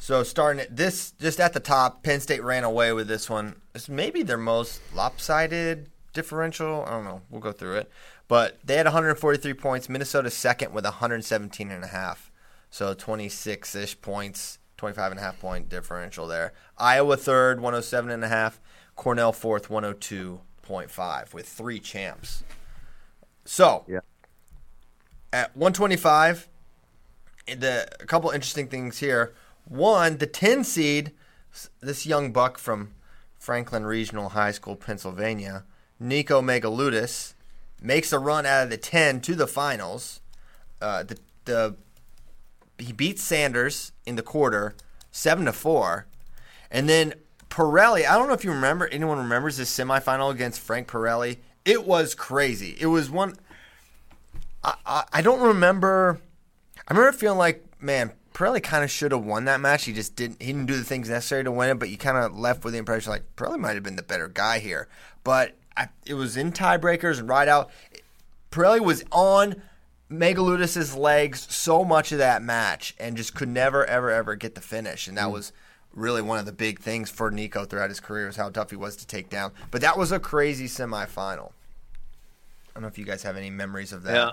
So starting at this, just at the top, Penn State ran away with this one. It's maybe their most lopsided differential. I don't know. We'll go through it. But they had one hundred forty-three points. Minnesota's second with one hundred seventeen and a half. So twenty-six-ish points, twenty-five and a half point differential there. Iowa third, one hundred seven and a half. Cornell fourth, one hundred two point five with three champs. So yeah. At one twenty-five, the, a couple interesting things here. One, the ten seed, this young buck from Franklin Regional High School, Pennsylvania, Nico Megalutis, makes a run out of the ten to the finals. Uh, the the he beats Sanders in the quarter, seven to four, and then Pirelli, I don't know if you remember, anyone remembers this semifinal against Frank Pirelli? It was crazy. It was one, I, I, I don't remember, I remember feeling like, man, Pirelli kind of should have won that match. He just didn't. He didn't do the things necessary to win it. But you kind of left with the impression like Pirelli might have been the better guy here. But I, it was in tiebreakers and right out. Pirelli was on Megalutis' legs so much of that match and just could never, ever, ever get the finish. And that mm. was really one of the big things for Nico throughout his career is how tough he was to take down. But that was a crazy semifinal. I don't know if you guys have any memories of that. Yeah.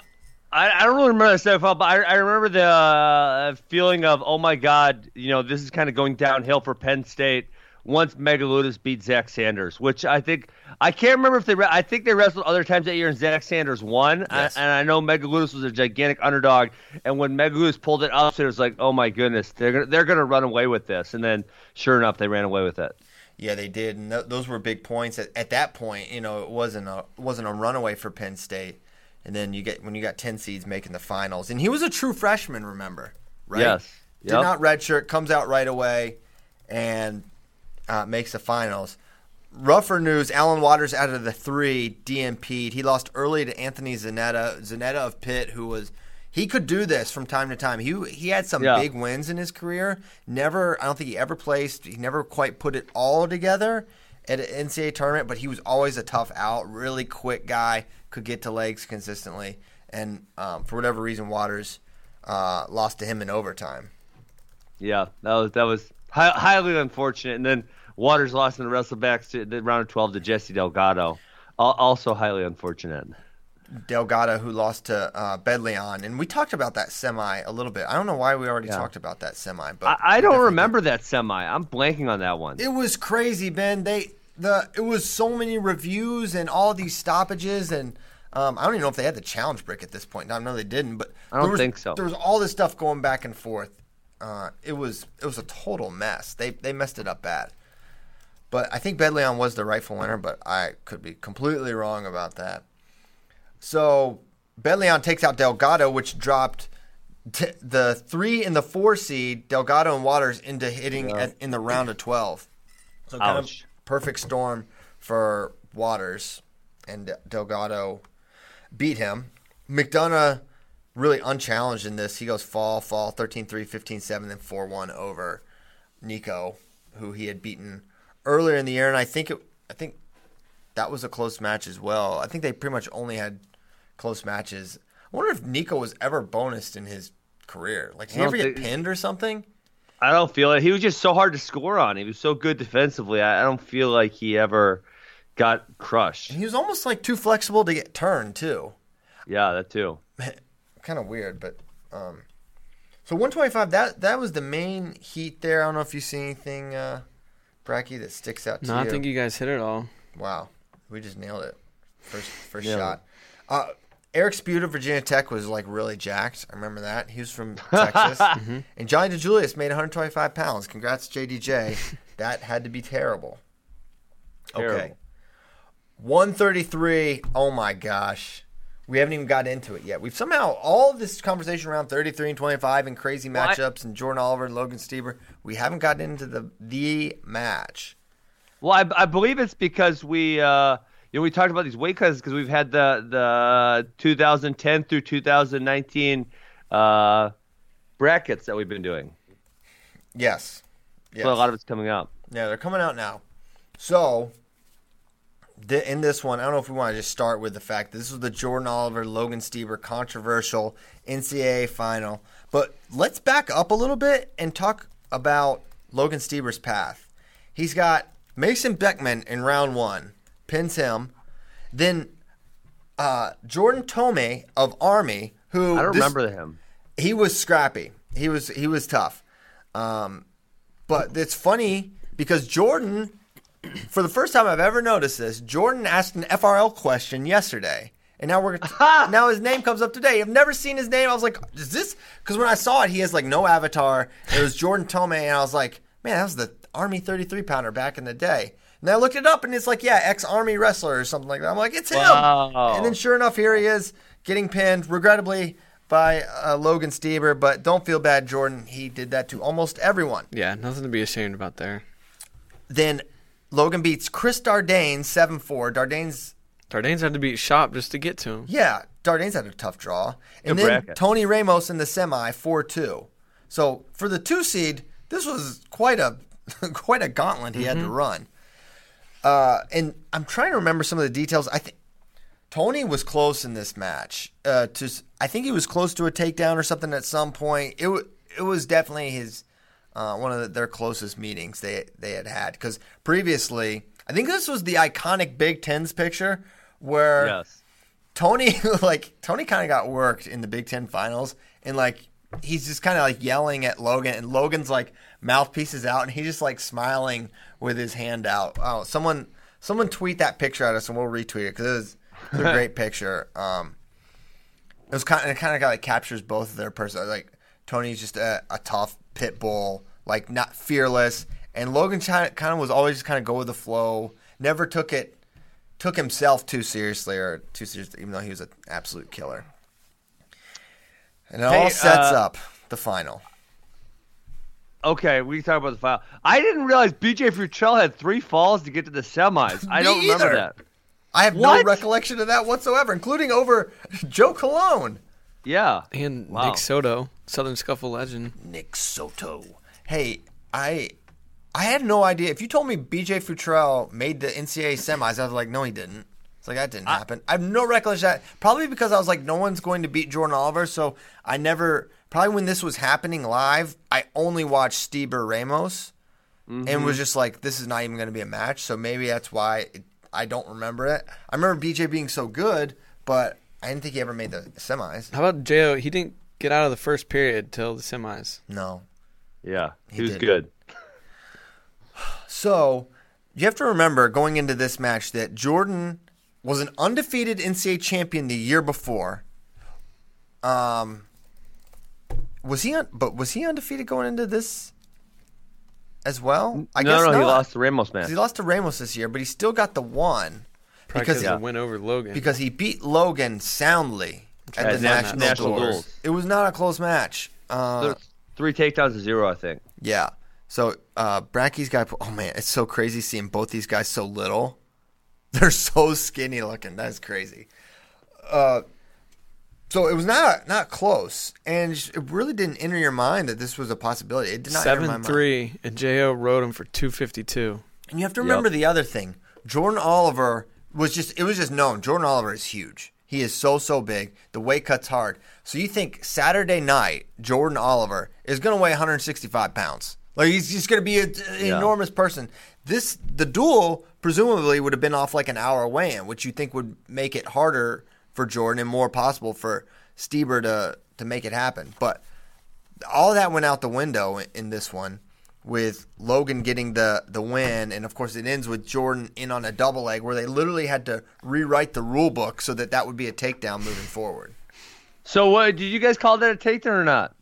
I, I don't really remember that stuff, but I, I remember the uh, feeling of, oh, my God, you know, this is kind of going downhill for Penn State once Megalutis beat Zach Sanders, which I think – I can't remember if they – I think they wrestled other times that year and Zach Sanders won. Yes. I, and I know Megalutis was a gigantic underdog. And when Megalutis pulled it up, it was like, oh, my goodness, they're gonna, they're going to run away with this. And then, sure enough, they ran away with it. Yeah, they did. And th- those were big points. At, at that point, you know, it wasn't a, wasn't a runaway for Penn State. And then you get when you got ten seeds making the finals. And he was a true freshman, remember, right? Yes. Yep. Did not redshirt, comes out right away, and uh, makes the finals. Rougher news, Alan Waters out of the three, D M P'd. He lost early to Anthony Zanetta, Zanetta of Pitt, who was – he could do this from time to time. He he had some yeah. big wins in his career. Never – I don't think he ever placed. He never quite put it all together at an N C A A tournament, but he was always a tough out, really quick guy. Could get to legs consistently, and um, for whatever reason, Waters uh, lost to him in overtime. Yeah, that was that was hi- highly unfortunate. And then Waters lost in the WrestleBacks to the round of twelve to Jesse Delgado, also highly unfortunate. Delgado, who lost to uh, Bedleon, and we talked about that semi a little bit. I don't know why we already yeah. talked about that semi, but I, I don't remember that semi. I'm blanking on that one. It was crazy, Ben. They. The it was so many reviews and all these stoppages, and um, I don't even know if they had the challenge break at this point. I know they didn't, but I don't there was, think so. There was all this stuff going back and forth. Uh, it was it was a total mess. They they messed it up bad. But I think Bedleon was the rightful winner, but I could be completely wrong about that. So Bedleon takes out Delgado, which dropped t- the three and the four seed, Delgado and Waters, into hitting yeah. at, in the round of twelve. So kind Ouch. Of, perfect storm for Waters, and Delgado beat him. McDonough really unchallenged in this. He goes fall, fall, thirteen three, fifteen seven, then four one over Nico, who he had beaten earlier in the year. And I think it, I think that was a close match as well. I think they pretty much only had close matches. I wonder if Nico was ever bonused in his career. Like, did he ever get pinned or something? I don't feel it. He was just so hard to score on. He was so good defensively. I, I don't feel like he ever got crushed. And he was almost like too flexible to get turned too. Yeah, that too. Kind of weird, but um, so one twenty-five. That that was the main heat there. I don't know if you see anything, uh, Bracky, that sticks out to no, you. No, I think you guys hit it all. Wow, we just nailed it. First first yeah. shot. Uh, Eric Speed of Virginia Tech was, like, really jacked. I remember that. He was from Texas. mm-hmm. And Johnny DeJulius made one twenty-five pounds. Congrats, J D J. That had to be terrible. terrible. Okay. one thirty-three. Oh, my gosh. We haven't even got into it yet. We've somehow, all of this conversation around thirty-three and twenty-five and crazy what? matchups and Jordan Oliver and Logan Stieber, we haven't gotten into the, the match. Well, I, I believe it's because we uh... – You know, we talked about these weight cuts because we've had the the two thousand ten through two thousand nineteen uh, brackets that we've been doing. Yes. yes. So a lot of it's coming out. Yeah, they're coming out now. So the, in this one, I don't know if we want to just start with the fact that this was the Jordan Oliver, Logan Stieber controversial N C A A final. But let's back up a little bit and talk about Logan Stieber's path. He's got Mason Beckman in round one. Pins him. Then uh, Jordan Tomei of Army, who I don't this, remember him. He was scrappy. He was he was tough. Um, but it's funny because Jordan, for the first time I've ever noticed this, Jordan asked an F R L question yesterday, and now we're now his name comes up today. I've never seen his name. I was like, is this? Because when I saw it, he has like no avatar. It was Jordan Tomei, and I was like, man, that was the Army thirty-three pounder back in the day. And I looked it up, and it's like, yeah, ex-Army wrestler or something like that. I'm like, it's him. Wow. And then sure enough, here he is getting pinned, regrettably, by uh, Logan Stieber. But don't feel bad, Jordan. He did that to almost everyone. Yeah, nothing to be ashamed about there. Then Logan beats Chris Dardane seven four. Dardane's Dardane's had to beat Shop just to get to him. Yeah, Dardane's had a tough draw. And Good then bracket. Tony Ramos in the semi four two. So for the two seed, this was quite a quite a gauntlet he mm-hmm. had to run. Uh, and I'm trying to remember some of the details. I think Tony was close in this match. Uh, to I think he was close to a takedown or something at some point. It w- it was definitely his uh, one of the, their closest meetings they they had had because previously I think this was the iconic Big Ten's picture where yes. Tony like Tony kind of got worked in the Big Ten finals and like. He's just kind of like yelling at Logan, and Logan's like mouthpiece is out, and he's just like smiling with his hand out. Oh, someone, someone tweet that picture at us, and we'll retweet it because it's a great picture. Um, it was kind of, it kind of like captures both of their person. Like Tony's just a, a tough pit bull, like not fearless, and Logan kind of was always just kind of go with the flow. Never took it, took himself too seriously or too seriously, even though he was an absolute killer. And it hey, all sets uh, up the final. Okay, we can talk about the final. I didn't realize B J Futrell had three falls to get to the semis. I don't either. remember that. I have what? no recollection of that whatsoever, including over Joe Colon. Yeah. And wow. Nick Soto, Southern Scuffle legend. Nick Soto. Hey, I I had no idea. If you told me B J Futrell made the N C double A semis, I was like, no, he didn't. It's like, that didn't happen. I, I have no recollection of that. Probably because I was like, no one's going to beat Jordan Oliver, so I never – probably when this was happening live, I only watched Stieber Ramos mm-hmm. and was just like, this is not even going to be a match, so maybe that's why it, I don't remember it. I remember B J being so good, but I didn't think he ever made the semis. How about J O? He didn't get out of the first period till the semis. No. Yeah, he, he was didn't. good. So you have to remember going into this match that Jordan – was an undefeated N C double A champion the year before. Um, was he? Un- but was he undefeated going into this as well? I no, guess no, no. He lost to Ramos, man. He lost to Ramos this year, but he still got the one Probably because he yeah. went over Logan. Because he beat Logan soundly at, at the national, national duels. It was not a close match. Uh, Three takedowns to zero, I think. Yeah. So uh, Bracky's got. Oh man, it's so crazy seeing both these guys so little. They're so skinny looking. That's crazy. Uh, so it was not not close, and it really didn't enter your mind that this was a possibility. It did not enter my mind. seven three, and J O rode him for two fifty-two. And you have to remember yep. the other thing. Jordan Oliver was just – it was just known. Jordan Oliver is huge. He is so, so big. The weight cut's hard. So you think Saturday night Jordan Oliver is going to weigh one hundred sixty-five pounds. Like he's just going to be an yeah. enormous person. This the duel presumably would have been off like an hour weigh-in, which you think would make it harder for Jordan and more possible for Stieber to, to make it happen. But all that went out the window in, in this one with Logan getting the, the win. And, of course, it ends with Jordan in on a double leg where they literally had to rewrite the rule book so that that would be a takedown moving forward. So what, did you guys call that a takedown or not?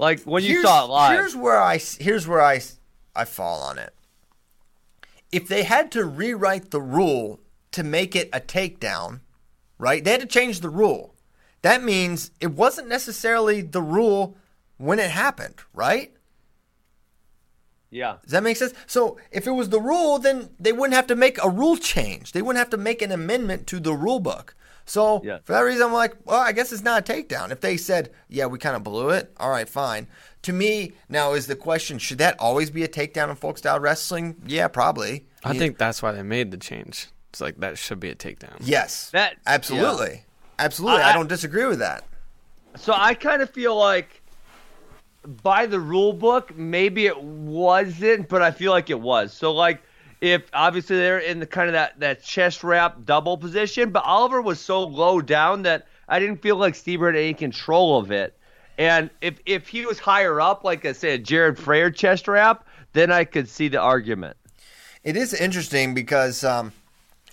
Like when you here's, saw it live. Here's where I here's where I, I fall on it. If they had to rewrite the rule to make it a takedown, right? They had to change the rule. That means it wasn't necessarily the rule when it happened, right? Yeah. Does that make sense? So if it was the rule, then they wouldn't have to make a rule change. They wouldn't have to make an amendment to the rule book. So yeah. for that reason, I'm like, well, I guess it's not a takedown. If they said, yeah, we kind of blew it, all right, fine. To me, now is the question, should that always be a takedown in folk-style wrestling? Yeah, probably. I, I mean, think that's why they made the change. It's like that should be a takedown. Yes, that, absolutely. Yeah. Absolutely, I, I don't disagree with that. So I kind of feel like by the rule book, maybe it wasn't, but I feel like it was. So like if obviously they're in the kind of that, that chest wrap double position, but Oliver was so low down that I didn't feel like Stieber had any control of it. And if, if he was higher up, like I said, Jared Frayer chest wrap, then I could see the argument. It is interesting because um,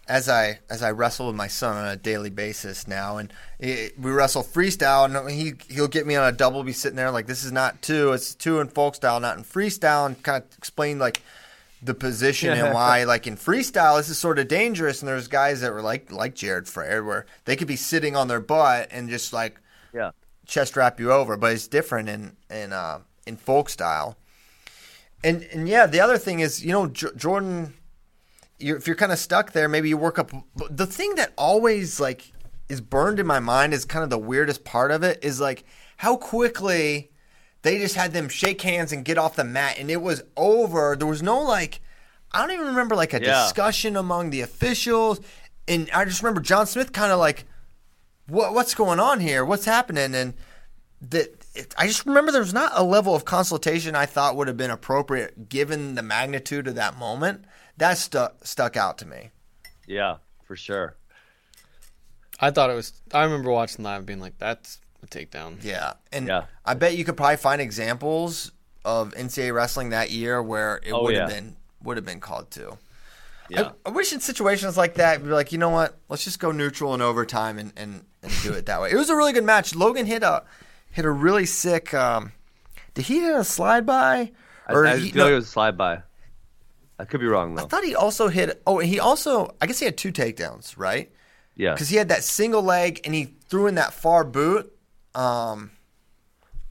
as I as I wrestle with my son on a daily basis now, and it, we wrestle freestyle, and he he'll get me on a double, be sitting there like this is not two, it's two in folk style, not in freestyle, and kind of explain like the position and why. Like in freestyle, this is sort of dangerous, and there's guys that were like like Jared Frayer where they could be sitting on their butt and just like yeah. chest wrap you over, but it's different in in uh, in folk style, and and yeah. The other thing is, you know, J- Jordan, you're, if you're kind of stuck there, maybe you work up. The thing that always like is burned in my mind is kind of the weirdest part of it is like how quickly They just had them shake hands and get off the mat, and it was over. There was no, like, I don't even remember, like, a yeah. discussion among the officials. And I just remember John Smith kind of like, what, what's going on here? What's happening? And the, it, I just remember there was not a level of consultation I thought would have been appropriate given the magnitude of that moment. That stu- stuck out to me. Yeah, for sure. I thought it was – I remember watching live being like, that's a takedown. Yeah, and yeah. I bet you could probably find examples of N C A A wrestling that year where it oh, would have yeah. been would have been called too. Yeah. I, I wish in situations like that, you'd be like, you know what, let's just go neutral and overtime and, and, and do it that way. It was a really good match. Logan hit a hit a really sick um, – did he hit a slide by? Or I, I he, feel no, like it was a slide by. I could be wrong though. I thought he also hit – oh, and he also – I guess he had two takedowns, right? Yeah, because he had that single leg and he threw in that far boot. Um,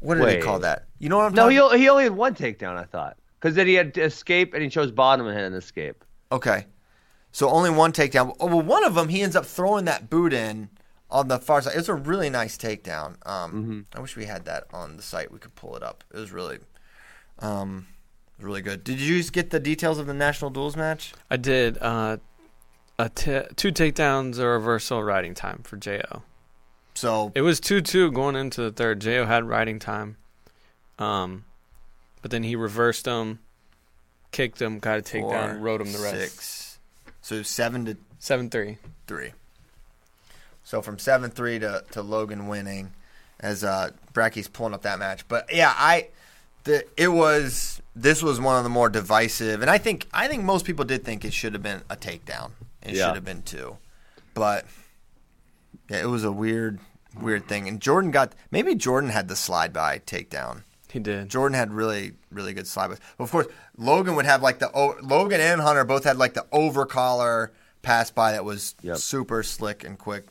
what did Wait. they call that? You know what I'm no, talking? No, he he only had one takedown, I thought, because then he had escape and he chose bottom and had an escape. Okay, so only one takedown. Oh, well, one of them he ends up throwing that boot in on the far side. It was a really nice takedown. Um, mm-hmm. I wish we had that on the site. We could pull it up. It was really, um, really good. Did you get the details of the national duels match? I did. Uh, A t- two takedowns, a reversal, riding time for J O. So it was two two going into the third. J O had riding time, um, but then he reversed him, kicked him, got a takedown, rode him the rest. Six. So seven to seven three three. So from seven three to, to Logan winning, as uh, Bracky's pulling up that match. But yeah, I the it was this was one of the more divisive, and I think I think most people did think it should have been a takedown. It yeah. should have been two. But yeah, it was a weird, weird thing. And Jordan got – maybe Jordan had the slide-by takedown. He did. Jordan had really, really good slide-by. Of course, Logan would have like the oh, – Logan and Hunter both had like the over-collar pass-by that was yep. super slick and quick.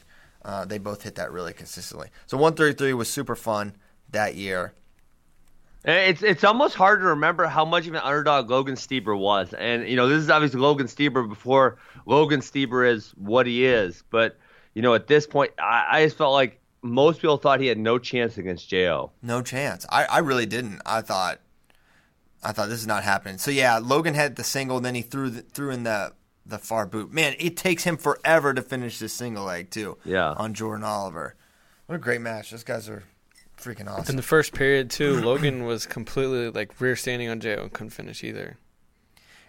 Uh, they both hit that really consistently. So one thirty-three was super fun that year. It's it's almost hard to remember how much of an underdog Logan Stieber was. And, you know, this is obviously Logan Stieber before Logan Stieber is what he is. But, you know, at this point, I, I just felt like most people thought he had no chance against J O. No chance. I, I really didn't. I thought I thought this is not happening. So, yeah, Logan had the single, then he threw the, threw in the, the far boot. Man, it takes him forever to finish this single leg, too, yeah. on Jordan Oliver. What a great match. Those guys are... freaking awesome. In the first period, too, Logan was completely like rear standing on J O and couldn't finish either.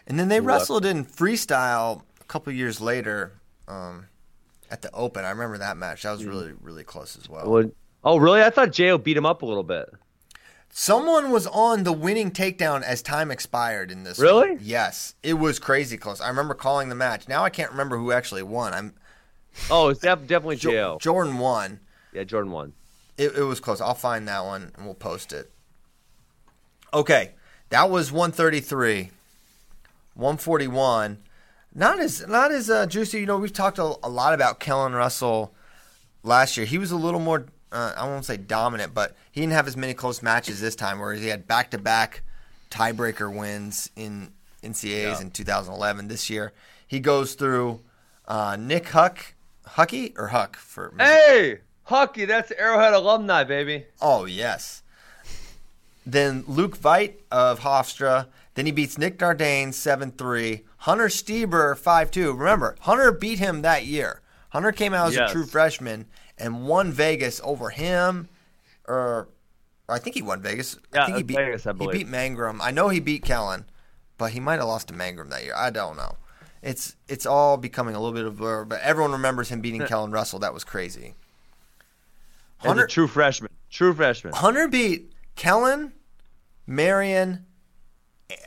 And then they Look. wrestled in freestyle a couple years later um, at the Open. I remember that match. That was really, really close as well. well oh, really? I thought J O beat him up a little bit. Someone was on the winning takedown as time expired in this. Really? One. Yes. It was crazy close. I remember calling the match. Now I can't remember who actually won. I'm. Oh, it's def- definitely J O. Jordan won. Yeah, Jordan won. It, it was close. I'll find that one, and we'll post it. Okay, that was one thirty-three. one forty-one. Not as not as uh, juicy. You know, we've talked a, a lot about Kellen Russell last year. He was a little more, uh, I won't say dominant, but he didn't have as many close matches this time, whereas he had back-to-back tiebreaker wins in N C A As yeah. in two thousand eleven. This year, he goes through uh, Nick Huck, Hucky, or Huck for me. Hey! Hockey, that's Arrowhead alumni, baby. Oh, yes. Then Luke Veit of Hofstra. Then he beats Nick Dardane seven three. Hunter Stieber five two. Remember, Hunter beat him that year. Hunter came out as yes. a true freshman and won Vegas over him. Or, or I think he won Vegas. Yeah, I think he beat, Vegas, I believe. He beat Mangrum. I know he beat Kellen, but he might have lost to Mangrum that year. I don't know. It's, it's all becoming a little bit of a blur, but everyone remembers him beating Kellen Russell. That was crazy. Hunter, true freshman. True freshman. Hunter beat Kellen, Marion,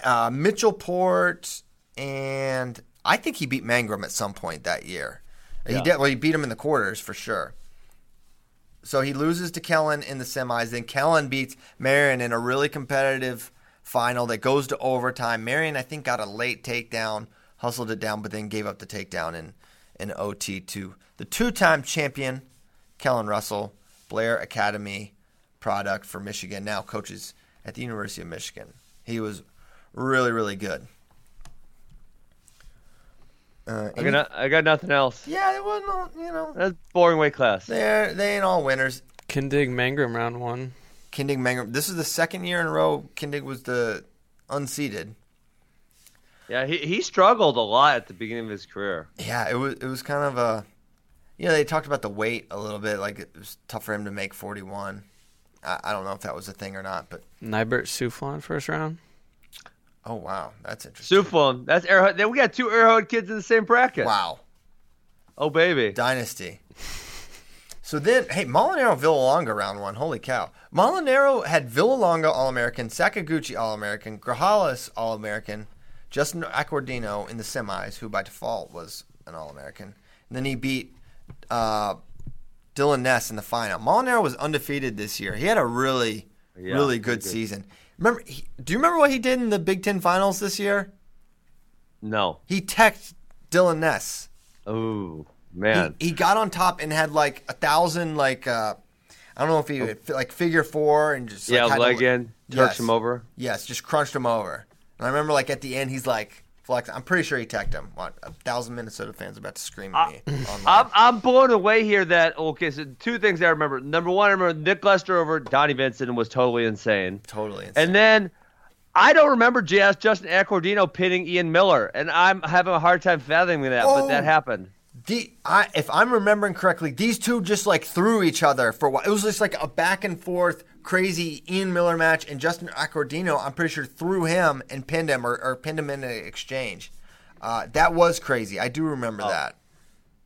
uh, Mitchell Port, and I think he beat Mangrum at some point that year. Yeah. He did, well, he beat him in the quarters for sure. So he loses to Kellen in the semis. Then Kellen beats Marion in a really competitive final that goes to overtime. Marion, I think, got a late takedown, hustled it down, but then gave up the takedown in, in O T to the two-time champion, Kellen Russell. Blair Academy product for Michigan, now coaches at the University of Michigan. He was really, really good. Uh, I, got no, I got nothing else. Yeah, it wasn't all, you know. That's boring weight class. They they ain't all winners. Kindig Mangrum round one. Kindig Mangrum. This is the second year in a row Kindig was the unseeded. Yeah, he he struggled a lot at the beginning of his career. Yeah, it was it was kind of a, you know, they talked about the weight a little bit, like it was tough for him to make forty-one. I, I don't know if that was a thing or not, but Nybert Soufflon first round. Oh wow, that's interesting. Soufflon, that's Earhart. Then we got two Earhart kids in the same bracket. Wow. Oh baby, dynasty. So then, hey, Molinaro Villalonga round one. Holy cow. Molinaro had Villalonga All-American, Sakaguchi All-American, Grajales All-American, Justin Accordino in the semis, who by default was an All-American. And then he beat uh, Dylan Ness in the final. Molinaro was undefeated this year. He had a really, yeah, really good, good season. Remember? He, do you remember what he did in the Big Ten Finals this year? No. He teched Dylan Ness. Oh, man. He, he got on top and had like a thousand, like, uh, I don't know if he would, like figure four and just. Like, yeah, leg to, in, yes, touched him over. Yes, just crunched him over. And I remember, like, at the end, he's like, flex. I'm pretty sure he teched him. What, a thousand Minnesota fans are about to scream at me. I, I'm, I'm blown away here that, okay, so two things I remember. Number one, I remember Nick Lester over Donnie Vinson was totally insane. Totally insane. And then I don't remember J S Justin Accordino pinning Ian Miller, and I'm having a hard time fathoming that, oh, but that happened. The, I, if I'm remembering correctly, these two just, like, threw each other for a while. It was just, like, a back-and-forth crazy Ian Miller match, and Justin Accordino, I'm pretty sure, threw him and pinned him or, or pinned him in an exchange. Uh, that was crazy. I do remember oh. that.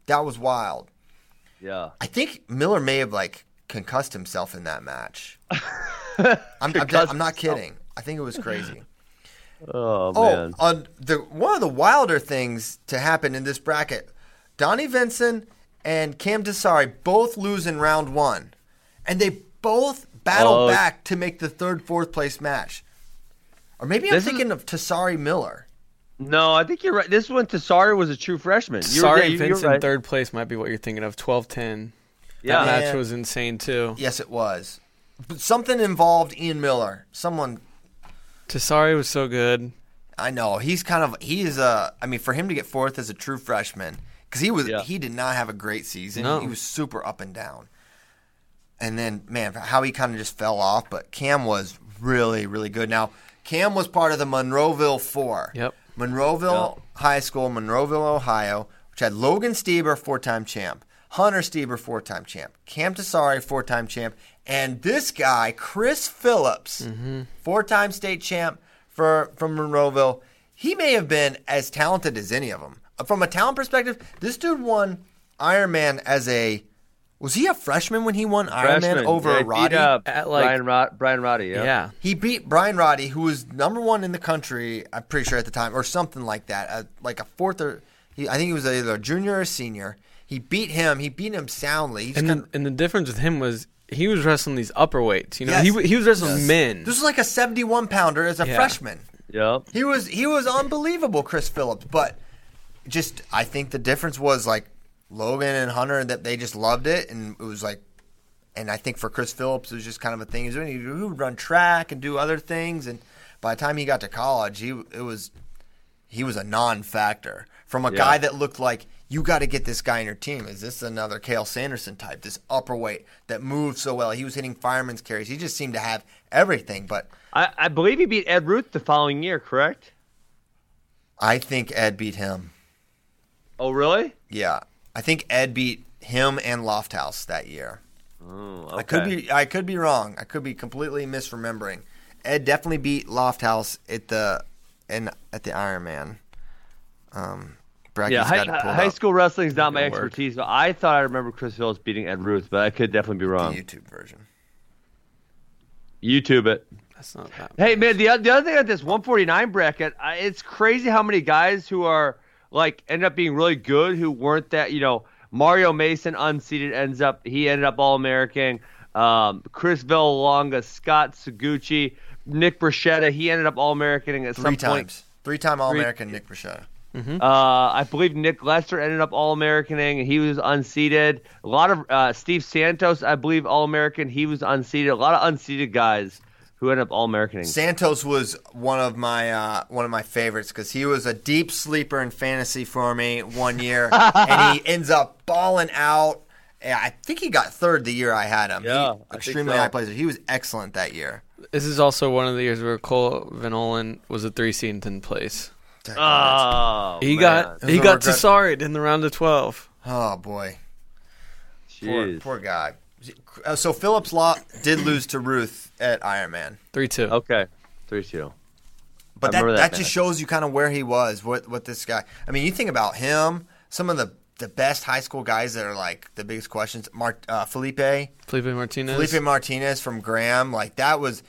That was wild. Yeah. I think Miller may have, like, concussed himself in that match. I'm, I'm, I'm not kidding. I think it was crazy. Oh, oh man. On the, one of the wilder things to happen in this bracket – Donnie Vinson and Cam Desari both lose in round one, and they both battle oh. back to make the third, fourth place match. Or maybe I'm this thinking is... of Tesari Miller. No, I think you're right. This one, Tesari was a true freshman. Tesari and Vinson, right. Third place might be what you're thinking of, twelve ten. Yeah. That match and, was insane, too. Yes, it was. But something involved Ian Miller. Someone. Tesari was so good. I know. He's kind of, he is a, I mean, for him to get fourth as a true freshman. Because he was, yeah. he did not have a great season. No. He was super up and down. And then, man, how he kind of just fell off. But Cam was really, really good. Now, Cam was part of the Monroeville Four. Yep. Monroeville yep. High School, Monroeville, Ohio, which had Logan Stieber, four-time champ, Hunter Stieber, four-time champ, Cam Tesari, four-time champ, and this guy, Chris Phillips, mm-hmm. four-time state champ for from Monroeville. He may have been as talented as any of them. From a talent perspective, this dude won Ironman as a – was he a freshman when he won freshman. Ironman over yeah, Roddy? Beat up At like, Brian, Rod- Brian Roddy, yeah. yeah. He beat Brian Roddy, who was number one in the country, I'm pretty sure at the time, or something like that, uh, like a fourth or – I think he was either a junior or senior. He beat him. He beat him soundly. And, kinda, and the difference with him was he was wrestling these upper weights. You know, yes, he, he was wrestling yes. men. This was like a seventy-one pounder as a yeah. freshman. Yeah. He was, he was unbelievable, Chris Phillips, but – Just, I think the difference was like Logan and Hunter that they just loved it, and it was like, and I think for Chris Phillips it was just kind of a thing. He would run track and do other things, and by the time he got to college, he it was he was a non-factor from a yeah. guy that looked like you got to get this guy in your team. Is this another Kale Sanderson type? This upper weight that moved so well. He was hitting fireman's carries. He just seemed to have everything. But I, I believe he beat Ed Ruth the following year, correct? I think Ed beat him. Oh, really? Yeah. I think Ed beat him and Lofthouse that year. Oh, okay. I could be I could be wrong. I could be completely misremembering. Ed definitely beat Lofthouse at the in, at the Ironman. Um, yeah, high, high school wrestling is not my expertise, but I thought I remember Chris Phillips beating Ed Ruth, but I could definitely be wrong. The YouTube version. YouTube it. That's not that hey, man, the, the other thing at this one forty-nine bracket, I, it's crazy how many guys who are – like, ended up being really good who weren't that, you know, Mario Mason, unseeded, ends up, he ended up All-American. Um, Chris Villalonga, Scott Sagucci, Nick Bruschetta, he ended up All-Americaning at Three some times. point. Three-time All-American Three, Nick Bruschetta. Mm-hmm. Uh, I believe Nick Lester ended up All-Americaning. He was unseeded. A lot of uh, Steve Santos, I believe, All-American. He was unseeded. A lot of unseeded guys who ended up All-Americaning. Santos was one of my uh, one of my favorites because he was a deep sleeper in fantasy for me one year, and he ends up balling out I think he got third the year I had him. Yeah, he, extremely so. high placer. He was excellent that year. This is also one of the years where Cole Van Olen was a three seed in tenth place. Oh, he man. got he got Tessari'd in the round of twelve. Oh boy, poor, poor guy. Uh, so Phillips Law did lose to Ruth at Ironman. three two Okay, three two But that, that, that just shows you kind of where he was. What what this guy? I mean, you think about him. Some of the. The best high school guys that are like the biggest questions, Mart, uh, Felipe, Felipe Martinez, Felipe Martinez from Graham. Like that was,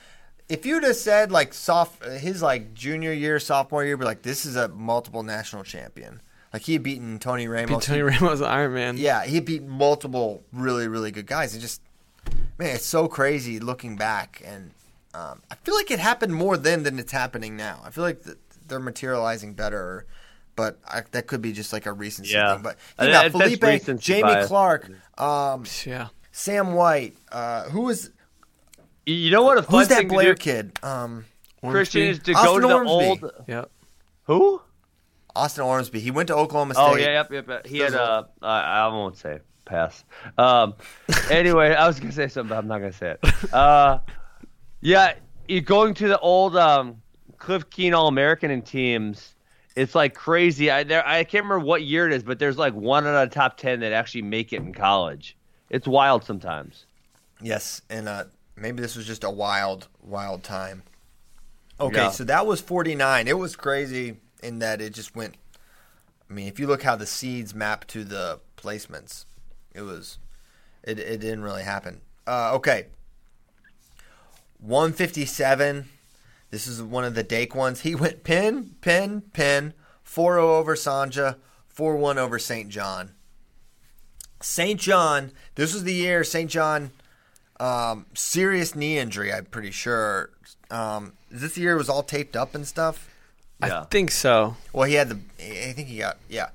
if you'd have said like soft, his like junior year, sophomore year, be like this is a multiple national champion. Like he had beaten Tony Ramos, beat Tony Ramos, Ironman. Yeah, he had beaten multiple really really good guys. It just, man, it's so crazy looking back, and um, I feel like it happened more then than it's happening now. I feel like th- they're materializing better. But I, that could be just like a recency yeah. thing. But you know, Felipe, Jamie bias. Clark, um, yeah. Sam White. Uh, who is? You know what? A fun who's that thing Blair kid? Um, Christian is to Austin go to Ormsby. the old. Yep. Who? Austin Ormsby. He went to Oklahoma State. Oh yeah, yep, yep. yep. He Those had. Uh, I won't say it. Pass. Um, anyway, I was gonna say something, but I'm not gonna say it. Uh, yeah, you're going to the old um, Cliff Keen All-American in teams. It's like crazy. I there, I can't remember what year it is, but there's like one out of the top ten that actually make it in college. It's wild sometimes. Yes, and uh, maybe this was just a wild, wild time. Okay, yeah. So that was forty-nine. It was crazy in that it just went. I mean, if you look how the seeds map to the placements, it was, it it didn't really happen. Uh, okay, one fifty-seven. This is one of the Dake ones. He went pin, pin, pin, four oh over Sanja, four one over Saint John. Saint John, this was the year Saint John, um, serious knee injury, I'm pretty sure. Um, this year it was all taped up and stuff? Yeah. I think so. Well, he had the – I think he got – yeah.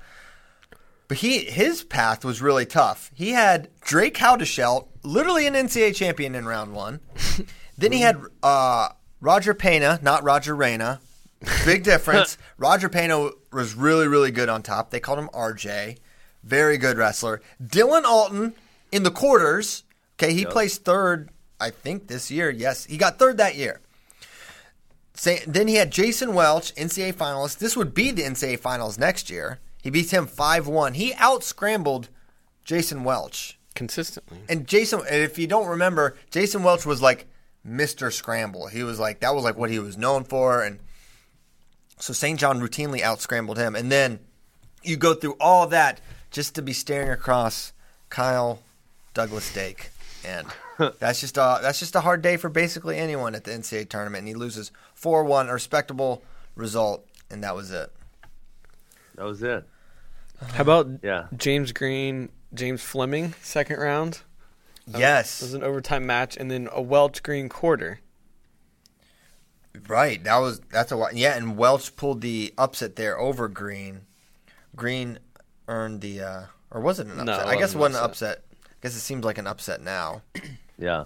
But he his path was really tough. He had Drake Howdeshell, literally an N C A A champion in round one. Then he had uh, – Roger Pena, not Roger Reyna. Big difference. Roger Pena was really, really good on top. They called him R J. Very good wrestler. Dylan Alton in the quarters. Okay, he yep. placed third, I think, this year. Yes, he got third that year. Then he had Jason Welch, N C A A finalist. This would be the N C A A finals next year. He beats him five one. He out-scrambled Jason Welch. Consistently. And Jason, if you don't remember, Jason Welch was like, Mister Scramble. He was like, that was like what he was known for. And so Saint John routinely out-scrambled him. And then you go through all that just to be staring across Kyle Douglas Dake. And that's just a, that's just a hard day for basically anyone at the N C A A tournament. And he loses four one, a respectable result. And that was it. That was it. How about yeah. James Green, James Fleming, second round? Yes. It was an overtime match and then a Welch Green quarter. Right. That was that's a yeah, and Welch pulled the upset there over Green. Green earned the uh, or was it an upset? No, it I guess it wasn't an upset. I guess it seems like an upset now. Yeah.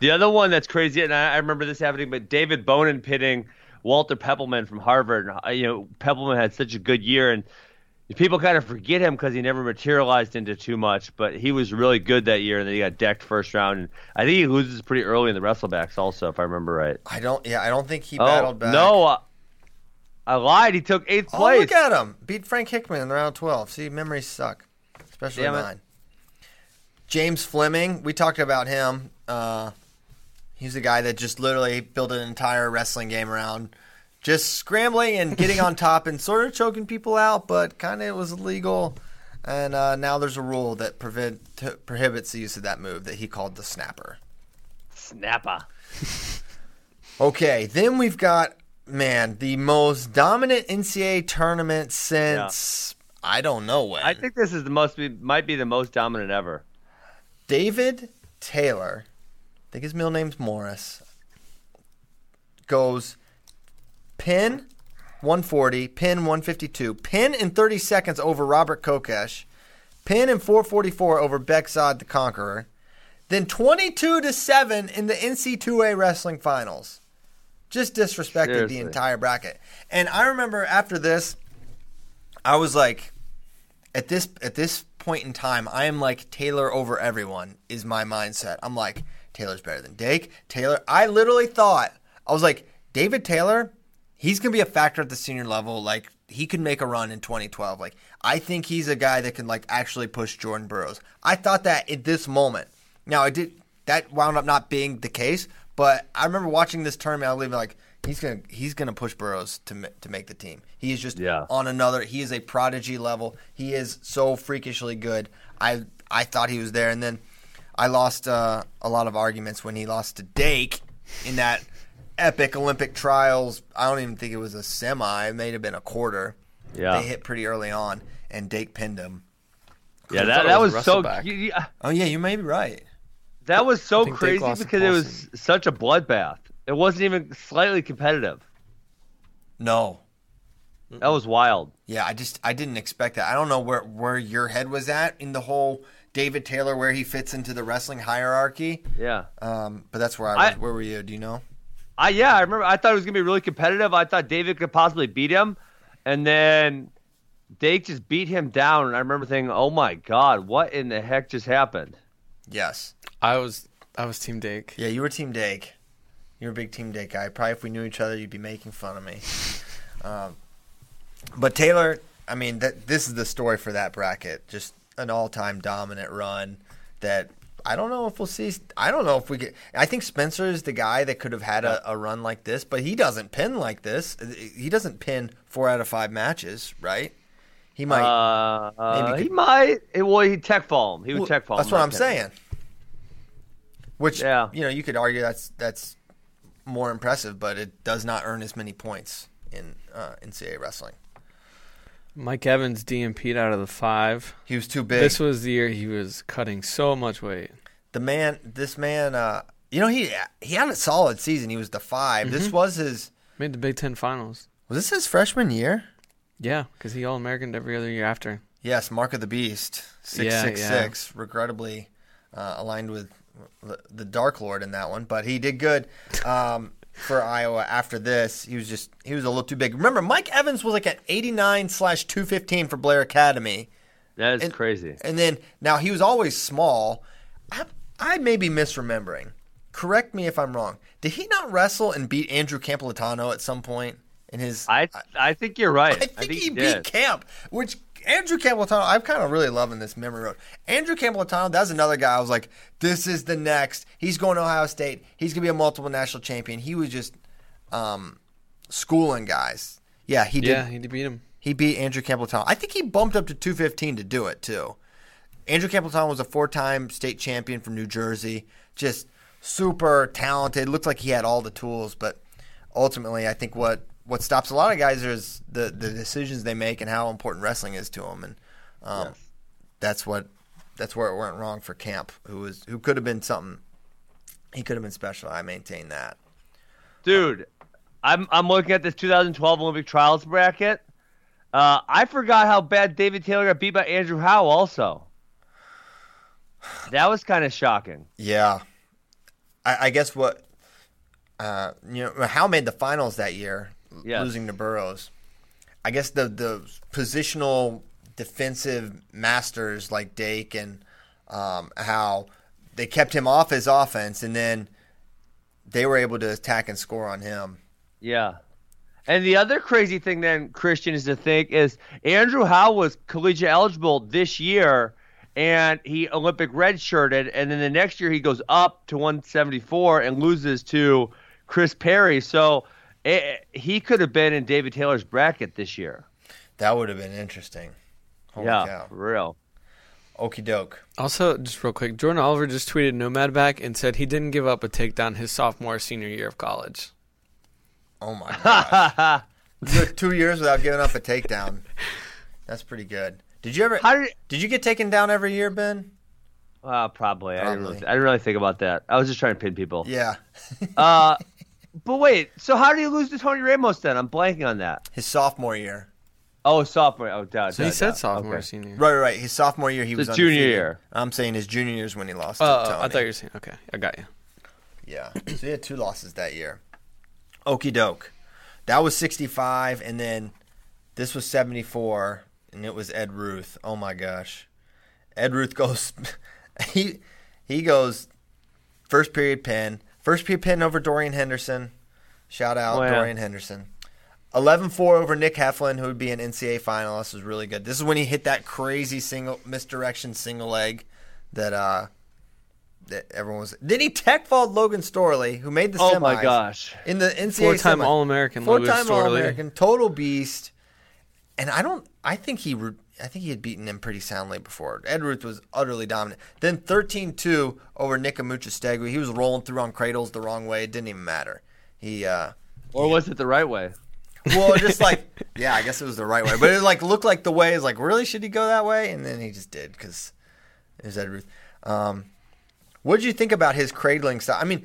The other one that's crazy, and I, I remember this happening, but David Bonin pitting Walter Peppelman from Harvard. You know, Peppelman had such a good year, and people kind of forget him because he never materialized into too much, but he was really good that year, and then he got decked first round. And I think he loses pretty early in the wrestlebacks also, if I remember right. I don't, yeah, I don't think he oh, battled back. No, uh, I lied. He took eighth oh, place. Look at him. Beat Frank Hickman in round twelve. See, memories suck, especially Damn mine. It. James Fleming, we talked about him. Uh, he's the guy that just literally built an entire wrestling game around just scrambling and getting on top and sort of choking people out, but kind of it was illegal. And uh, now there's a rule that prevent, t- prohibits the use of that move that he called the snapper. Snapper. Okay, then we've got, man, the most dominant N C A A tournament since yeah. I don't know when. I think this is the most might be the most dominant ever. David Taylor, I think his middle name's Morris, goes... Pin, one forty. Pin, one fifty-two. Pin in thirty seconds over Robert Kokesh. Pin in four forty-four over Bekzad the Conqueror. Then twenty-two to seven in the N C A A Wrestling Finals. Just disrespected Seriously. the entire bracket. And I remember after this, I was like, at this at this point in time, I am like Taylor over everyone is my mindset. I'm like, Taylor's better than Dake. Taylor, I literally thought, I was like, David Taylor, he's going to be a factor at the senior level. Like, he could make a run in twenty twelve. Like, I think he's a guy that can, like, actually push Jordan Burroughs. I thought that at this moment. Now, I did that wound up not being the case, but I remember watching this tournament, I was like, he's going to he's gonna push Burroughs to to make the team. He is just yeah. on another. He is a prodigy level. He is so freakishly good. I I thought he was there, and then I lost uh, a lot of arguments when he lost to Dake in that epic Olympic trials. I don't even think it was a semi. It may have been a quarter. Yeah. They hit pretty early on, and Dake pinned him. Yeah, that, that was, was so – yeah. Oh, yeah, you may be right. That was so crazy because it was such a bloodbath. It wasn't even slightly competitive. No. That was wild. Yeah, I just I didn't expect that. I don't know where, where your head was at in the whole David Taylor, where he fits into the wrestling hierarchy. Yeah. Um, but that's where I was. I, where were you? Do you know? I Yeah, I remember. I thought it was going to be really competitive. I thought David could possibly beat him. And then Dake just beat him down. And I remember thinking, oh, my God, what in the heck just happened? Yes. I was I was Team Dake. Yeah, you were Team Dake. You're a big Team Dake guy. Probably if we knew each other, you'd be making fun of me. Um, but Taylor, I mean, that this is the story for that bracket. Just an all-time dominant run that I don't know if we'll see. I don't know if we get. I think Spencer is the guy that could have had a, a run like this, but he doesn't pin like this. He doesn't pin four out of five matches, right? He might. Uh, maybe uh, could, he might. Well, he'd tech fall him. He would well, tech fall him. That's what I'm saying. Which, yeah. you know, you could argue that's that's. more impressive, but it does not earn as many points in uh, N C double A wrestling. Mike Evans D M P'd out of the five. He was too big. This was the year he was cutting so much weight. The man, this man, uh, you know, he he had a solid season. He was the five. Mm-hmm. This was his. Made the Big Ten Finals. Was this his freshman year? Yeah, because he All-Americaned every other year after. Yes, Mark of the Beast, six six six, yeah, yeah. six, regrettably uh, aligned with the Dark Lord in that one, but he did good um, for Iowa after this. He was just he was a little too big. Remember, Mike Evans was like at eighty-nine slash two fifteen for Blair Academy. That is and, crazy. And then now he was always small. I, I may be misremembering. Correct me if I'm wrong. Did he not wrestle and beat Andrew Campolitano at some point in his? I I think you're right. I think, I think he, he beat Camp, which. Andrew Campolitano, I'm kind of really loving this memory road. Andrew Campolitano, that's another guy I was like, this is the next. He's going to Ohio State. He's going to be a multiple national champion. He was just um, schooling guys. Yeah, he did. Yeah, he did beat him. He beat Andrew Campolitano. I think he bumped up to two fifteen to do it, too. Andrew Campolitano was a four-time state champion from New Jersey. Just super talented. Looked like he had all the tools, but ultimately I think what – What stops a lot of guys is the, the decisions they make and how important wrestling is to them, and um, yes. that's what that's where it went wrong for Camp, who was who could have been something. He could have been special. I maintain that, dude. Uh, I'm I'm looking at this two thousand twelve Olympic Trials bracket. Uh, I forgot how bad David Taylor got beat by Andrew Howe. Also, that was kind of shocking. Yeah, I, I guess what uh, you know, Howe made the finals that year. Yes. Losing to Burroughs. I guess the the positional defensive masters like Dake and um, how they kept him off his offense, and then they were able to attack and score on him. Yeah. And the other crazy thing then, Christian, is to think is Andrew Howe was collegiate eligible this year, and he Olympic redshirted, and then the next year he goes up to one seventy-four and loses to Chris Perry. So – It, he could have been in David Taylor's bracket this year. That would have been interesting. Holy yeah, cow. For real. Okie doke. Also, just real quick, Jordan Oliver just tweeted Nomad back and said he didn't give up a takedown his sophomore senior year of college. Oh, my God. Two years without giving up a takedown. That's pretty good. Did you ever? How did, did you get taken down every year, Ben? Uh, probably. probably. I, didn't really, I didn't really think about that. I was just trying to pin people. Yeah. uh. But wait, so how did he lose to Tony Ramos then? I'm blanking on that. His sophomore year. Oh, sophomore. Oh, duh. So duh, he duh. said sophomore, okay. Senior. Right, right. His sophomore year, he so was his junior year. I'm saying his junior year is when he lost uh, to Tony. I thought you were saying. Okay, I got you. Yeah. So he had two losses that year. Okie doke. That was sixty-five, and then this was seventy-four, and it was Ed Ruth. Oh my gosh. Ed Ruth goes, he he goes first period pin. First period pin over Dorian Henderson. Shout out, oh, yeah. Dorian Henderson. eleven four over Nick Heflin, who would be an N C A A final. This was really good. This is when he hit that crazy single misdirection single leg that uh that everyone was. Then he tech fault Logan Storley, who made the semis. Oh my gosh! In the N C A A four-time semis. All-American, four-time Logan Storley, All-American, total beast. And I don't. I think he. Re- I think he had beaten him pretty soundly before. Ed Ruth was utterly dominant. Then thirteen two over Nick Amuchastegui. He was rolling through on cradles the wrong way. It didn't even matter. He uh, or was it the right way? Well, just like yeah, I guess it was the right way. But it like looked like the way is like really should he go that way? And then he just did because it was Ed Ruth. Um, what did you think about his cradling style? I mean,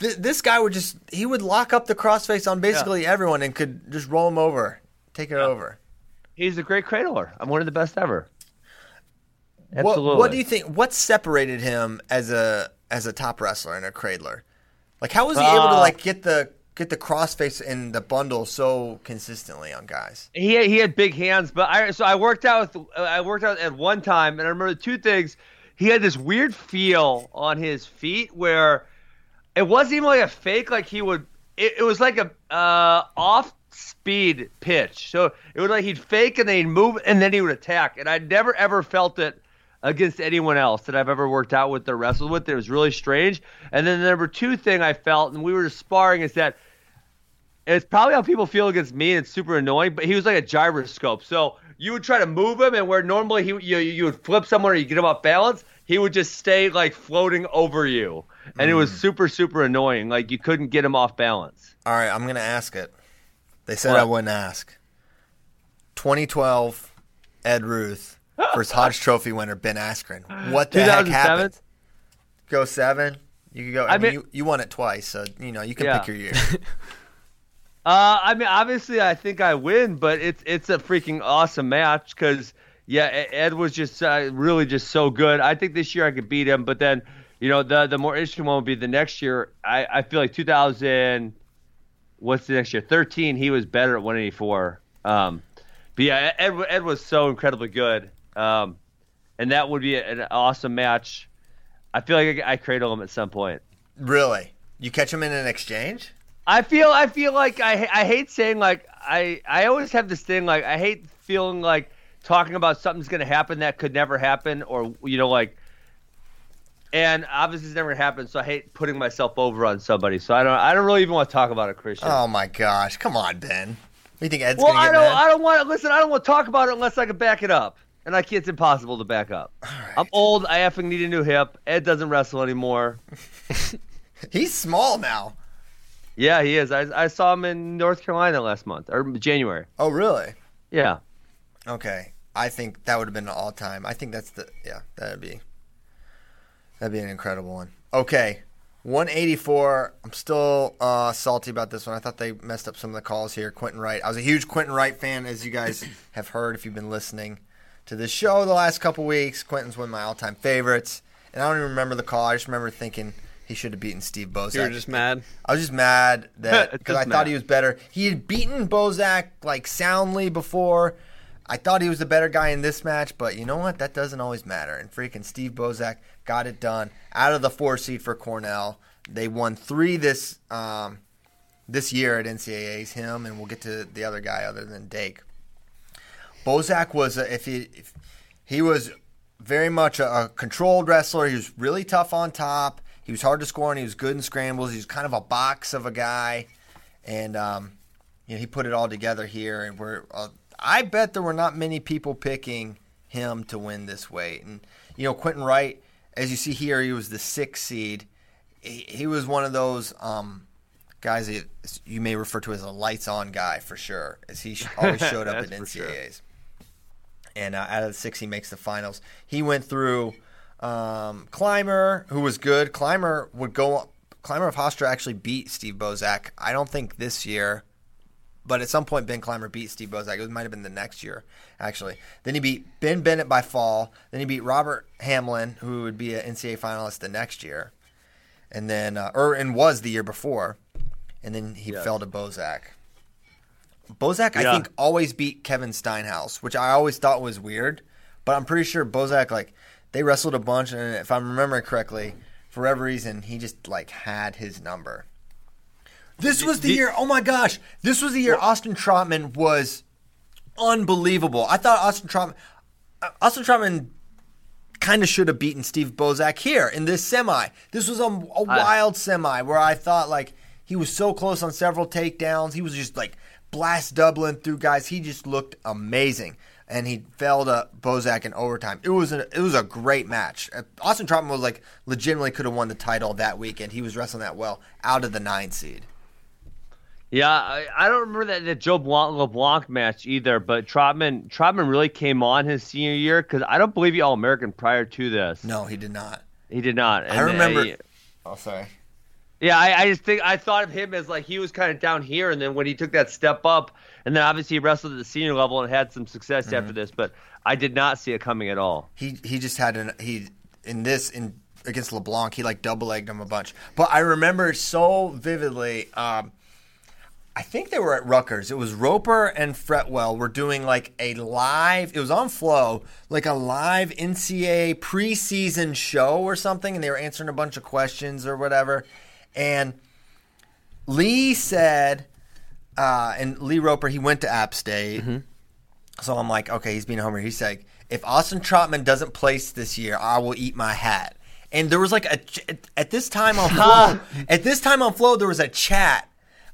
th- this guy would just he would lock up the crossface on basically yeah. everyone and could just roll him over, take it yeah. over. He's a great cradler. I'm one of the best ever. Absolutely. What, what do you think? What separated him as a as a top wrestler and a cradler? Like, how was he uh, able to like get the get the crossface and the bundle so consistently on guys? He had, he had big hands, but I so I worked out with, I worked out at one time, and I remember two things. He had this weird feel on his feet where it wasn't even like a fake. Like he would, it, it was like a uh, off. speed pitch. So it was like he'd fake and then he'd move and then he would attack. And I never, ever felt it against anyone else that I've ever worked out with or wrestled with. It was really strange. And then the number two thing I felt, and we were just sparring, is that it's probably how people feel against me and it's super annoying, but he was like a gyroscope. So you would try to move him and where normally he you, you would flip somewhere or you get him off balance, he would just stay like floating over you. And mm. it was super, super annoying. Like you couldn't get him off balance. All right, I'm going to ask it. They said what? I wouldn't ask. twenty twelve, Ed Ruth versus Hodge Trophy winner Ben Askren. What the heck happened? Go seven. You could go. I, I mean, mean you, you won it twice, so you know you can yeah. pick your year. uh, I mean, obviously, I think I win, but it's it's a freaking awesome match because yeah, Ed was just uh, really just so good. I think this year I could beat him, but then you know the the more interesting one would be the next year. I, I feel like two thousand. What's the next year? thirteen, he was better at one eighty-four. Um, but yeah, Ed, Ed was so incredibly good. Um, and that would be an awesome match. I feel like I, I cradle him at some point. Really? You catch him in an exchange? I feel I feel like I I hate saying like I, I always have this thing like I hate feeling like talking about something's going to happen that could never happen or, you know, like. And obviously, it's never happened, so I hate putting myself over on somebody. So I don't, I don't really even want to talk about it, Christian. Oh my gosh, come on, Ben. You think Ed's well, gonna get Well, I don't, mad? I don't want to listen. I don't want to talk about it unless I can back it up, and I can't. It's impossible to back up. All right. I'm old. I effing need a new hip. Ed doesn't wrestle anymore. He's small now. Yeah, he is. I, I saw him in North Carolina last month or January. Oh, really? Yeah. Okay, I think that would have been an all-time. I think that's the yeah. That'd be. That'd be an incredible one. Okay, one eighty-four. I'm still uh, salty about this one. I thought they messed up some of the calls here. Quentin Wright. I was a huge Quentin Wright fan, as you guys have heard if you've been listening to this show the last couple weeks. Quentin's one of my all-time favorites. And I don't even remember the call. I just remember thinking he should have beaten Steve Bozak. You were just mad? I was just mad that because I mad. thought he was better. He had beaten Bozak like soundly before. I thought he was the better guy in this match, but you know what? That doesn't always matter. And freaking Steve Bozak got it done out of the four seed for Cornell. They won three this um, this year at N C A As. Him and we'll get to the other guy other than Dake. Bozak was a, if he if he was very much a, a controlled wrestler. He was really tough on top. He was hard to score and he was good in scrambles. He was kind of a box of a guy, and um, you know he put it all together here. And we're. Uh, I bet there were not many people picking him to win this weight. And, you know, Quentin Wright, as you see here, he was the sixth seed. He, he was one of those um, guys that you may refer to as a lights-on guy for sure, as he always showed up at N C A As. Sure. And uh, out of the six, he makes the finals. He went through um, Clymer, who was good. Clymer would go up. Clymer of Hofstra actually beat Steve Bozak. I don't think this year. But at some point, Ben Clymer beat Steve Bozak. It might have been the next year, actually. Then he beat Ben Bennett by fall. Then he beat Robert Hamlin, who would be an N C A A finalist the next year, and then uh, or and was the year before. And then he yeah. fell to Bozak. Bozak, yeah. I think, always beat Kevin Steinhaus, which I always thought was weird. But I'm pretty sure Bozak, like they wrestled a bunch, and if I'm remembering correctly, for whatever reason, he just like had his number. This was the did, year. Oh my gosh, this was the year what? Austin Trotman was unbelievable. I thought Austin Trotman, Austin Trotman, kind of should have beaten Steve Bozak here in this semi. This was a, a wild I, semi where I thought like he was so close on several takedowns. He was just like blast doubling through guys. He just looked amazing. And he fell to Bozak in overtime. It was a, it was a great match. Austin Trotman was like legitimately could have won the title that weekend. He was wrestling that well out of the nine seed. Yeah, I, I don't remember that, that Joe Blanc, LeBlanc match either. But Trotman Trotman really came on his senior year because I don't believe he All American prior to this. No, he did not. He did not. And I remember. I, oh, sorry. Yeah, I, I just think I thought of him as like he was kind of down here, and then when he took that step up, and then obviously he wrestled at the senior level and had some success mm-hmm. after this, but I did not see it coming at all. He he just had an he in this in against LeBlanc, he like double legged him a bunch. But I remember so vividly. Um, I think they were at Rutgers. It was Roper and Fretwell were doing like a live, it was on Flow, like a live N C A A preseason show or something, and they were answering a bunch of questions or whatever. And Lee said, uh, and Lee Roper, he went to App State. Mm-hmm. So I'm like, okay, he's being a homer. He's like, if Austin Trotman doesn't place this year, I will eat my hat. And there was like a, at this time on Flow, at this time on Flow, there was a chat.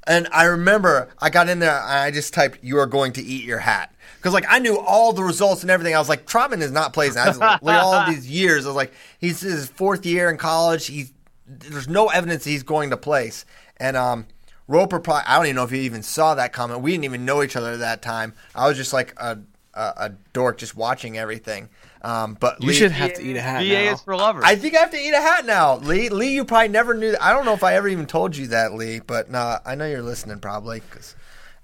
And I remember I got in there and I just typed, you are going to eat your hat. Because, like, I knew all the results and everything. I was like, Trotman is not placing. I was like, like, all of these years, I was like, he's his fourth year in college. He's, there's no evidence he's going to place. And um, Roper probably, I don't even know if he even saw that comment. We didn't even know each other at that time. I was just like a a, a dork just watching everything. Um, but you Lee, should have to eat a hat V A now. Is for lovers. I think I have to eat a hat now, Lee. Lee, you probably never knew that. I don't know if I ever even told you that, Lee, but nah, I know you're listening probably because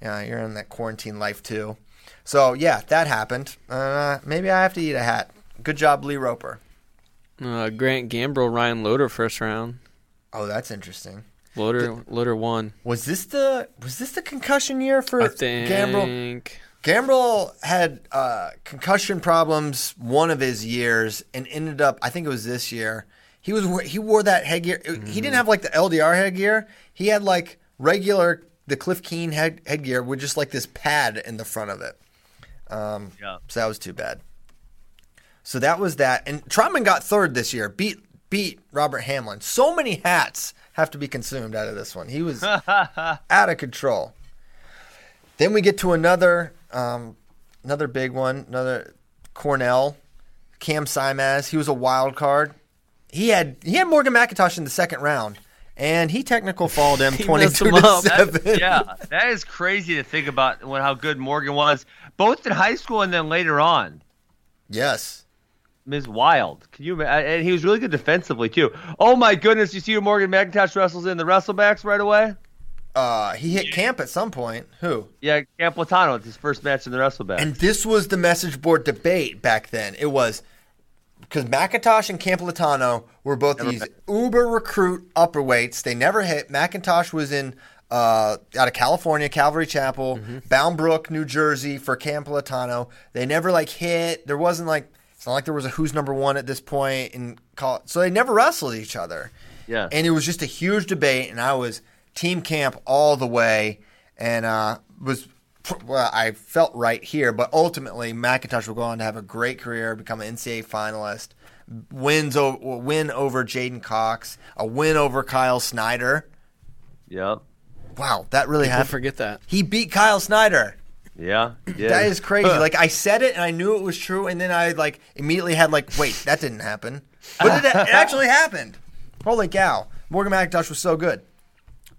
you know, you're in that quarantine life too. So, yeah, that happened. Uh, maybe I have to eat a hat. Good job, Lee Roper. Uh, Grant Gambrell, Ryan Loader, first round. Oh, that's interesting. Loader, Did, Loader won. Was this the was this the concussion year for I think. Gambrell? Gambrell had uh, concussion problems one of his years and ended up. I think it was this year. He was he wore that headgear. Mm-hmm. He didn't have like the L D R headgear. He had like regular the Cliff Keen head, headgear with just like this pad in the front of it. Um, yeah. So that was too bad. So that was that. And Trotman got third this year, beat beat Robert Hamlin. So many hats have to be consumed out of this one. He was out of control. Then we get to another um, another big one, another Cornell, Cam Symaz. He was a wild card. He had he had Morgan McIntosh in the second round, and he technical fouled him twenty-two to seven. That, yeah, that is crazy to think about when, how good Morgan was, both in high school and then later on. Yes. Miz Wild. Can you and he was really good defensively too. Oh my goodness, you see who Morgan McIntosh wrestles in the WrestleBacks right away? Uh, he hit Camp at some point. Who? Yeah, Camp Platano at his first match in the WrestleBacks. And this was the message board debate back then. It was because McIntosh and Camp Platano were both never these met. Uber recruit upperweights. They never hit. McIntosh was in uh, out of California, Calvary Chapel, mm-hmm. Bound Brook, New Jersey for Camp Platano. They never like hit. There wasn't like It's not like there was a who's number one at this point in college. So they never wrestled each other. Yeah. And it was just a huge debate, and I was team Camp all the way and uh, was well, I felt right here. But ultimately, McIntosh will go on to have a great career, become an N C A A finalist, wins o- win over Jaden Cox, a win over Kyle Snyder. Yep. Wow, that really People happened. Forget that. He beat Kyle Snyder. Yeah, yeah, that is crazy. Like I said it, and I knew it was true, and then I like immediately had like, wait, that didn't happen, but it, it actually happened. Holy cow! Morgan McIntosh was so good,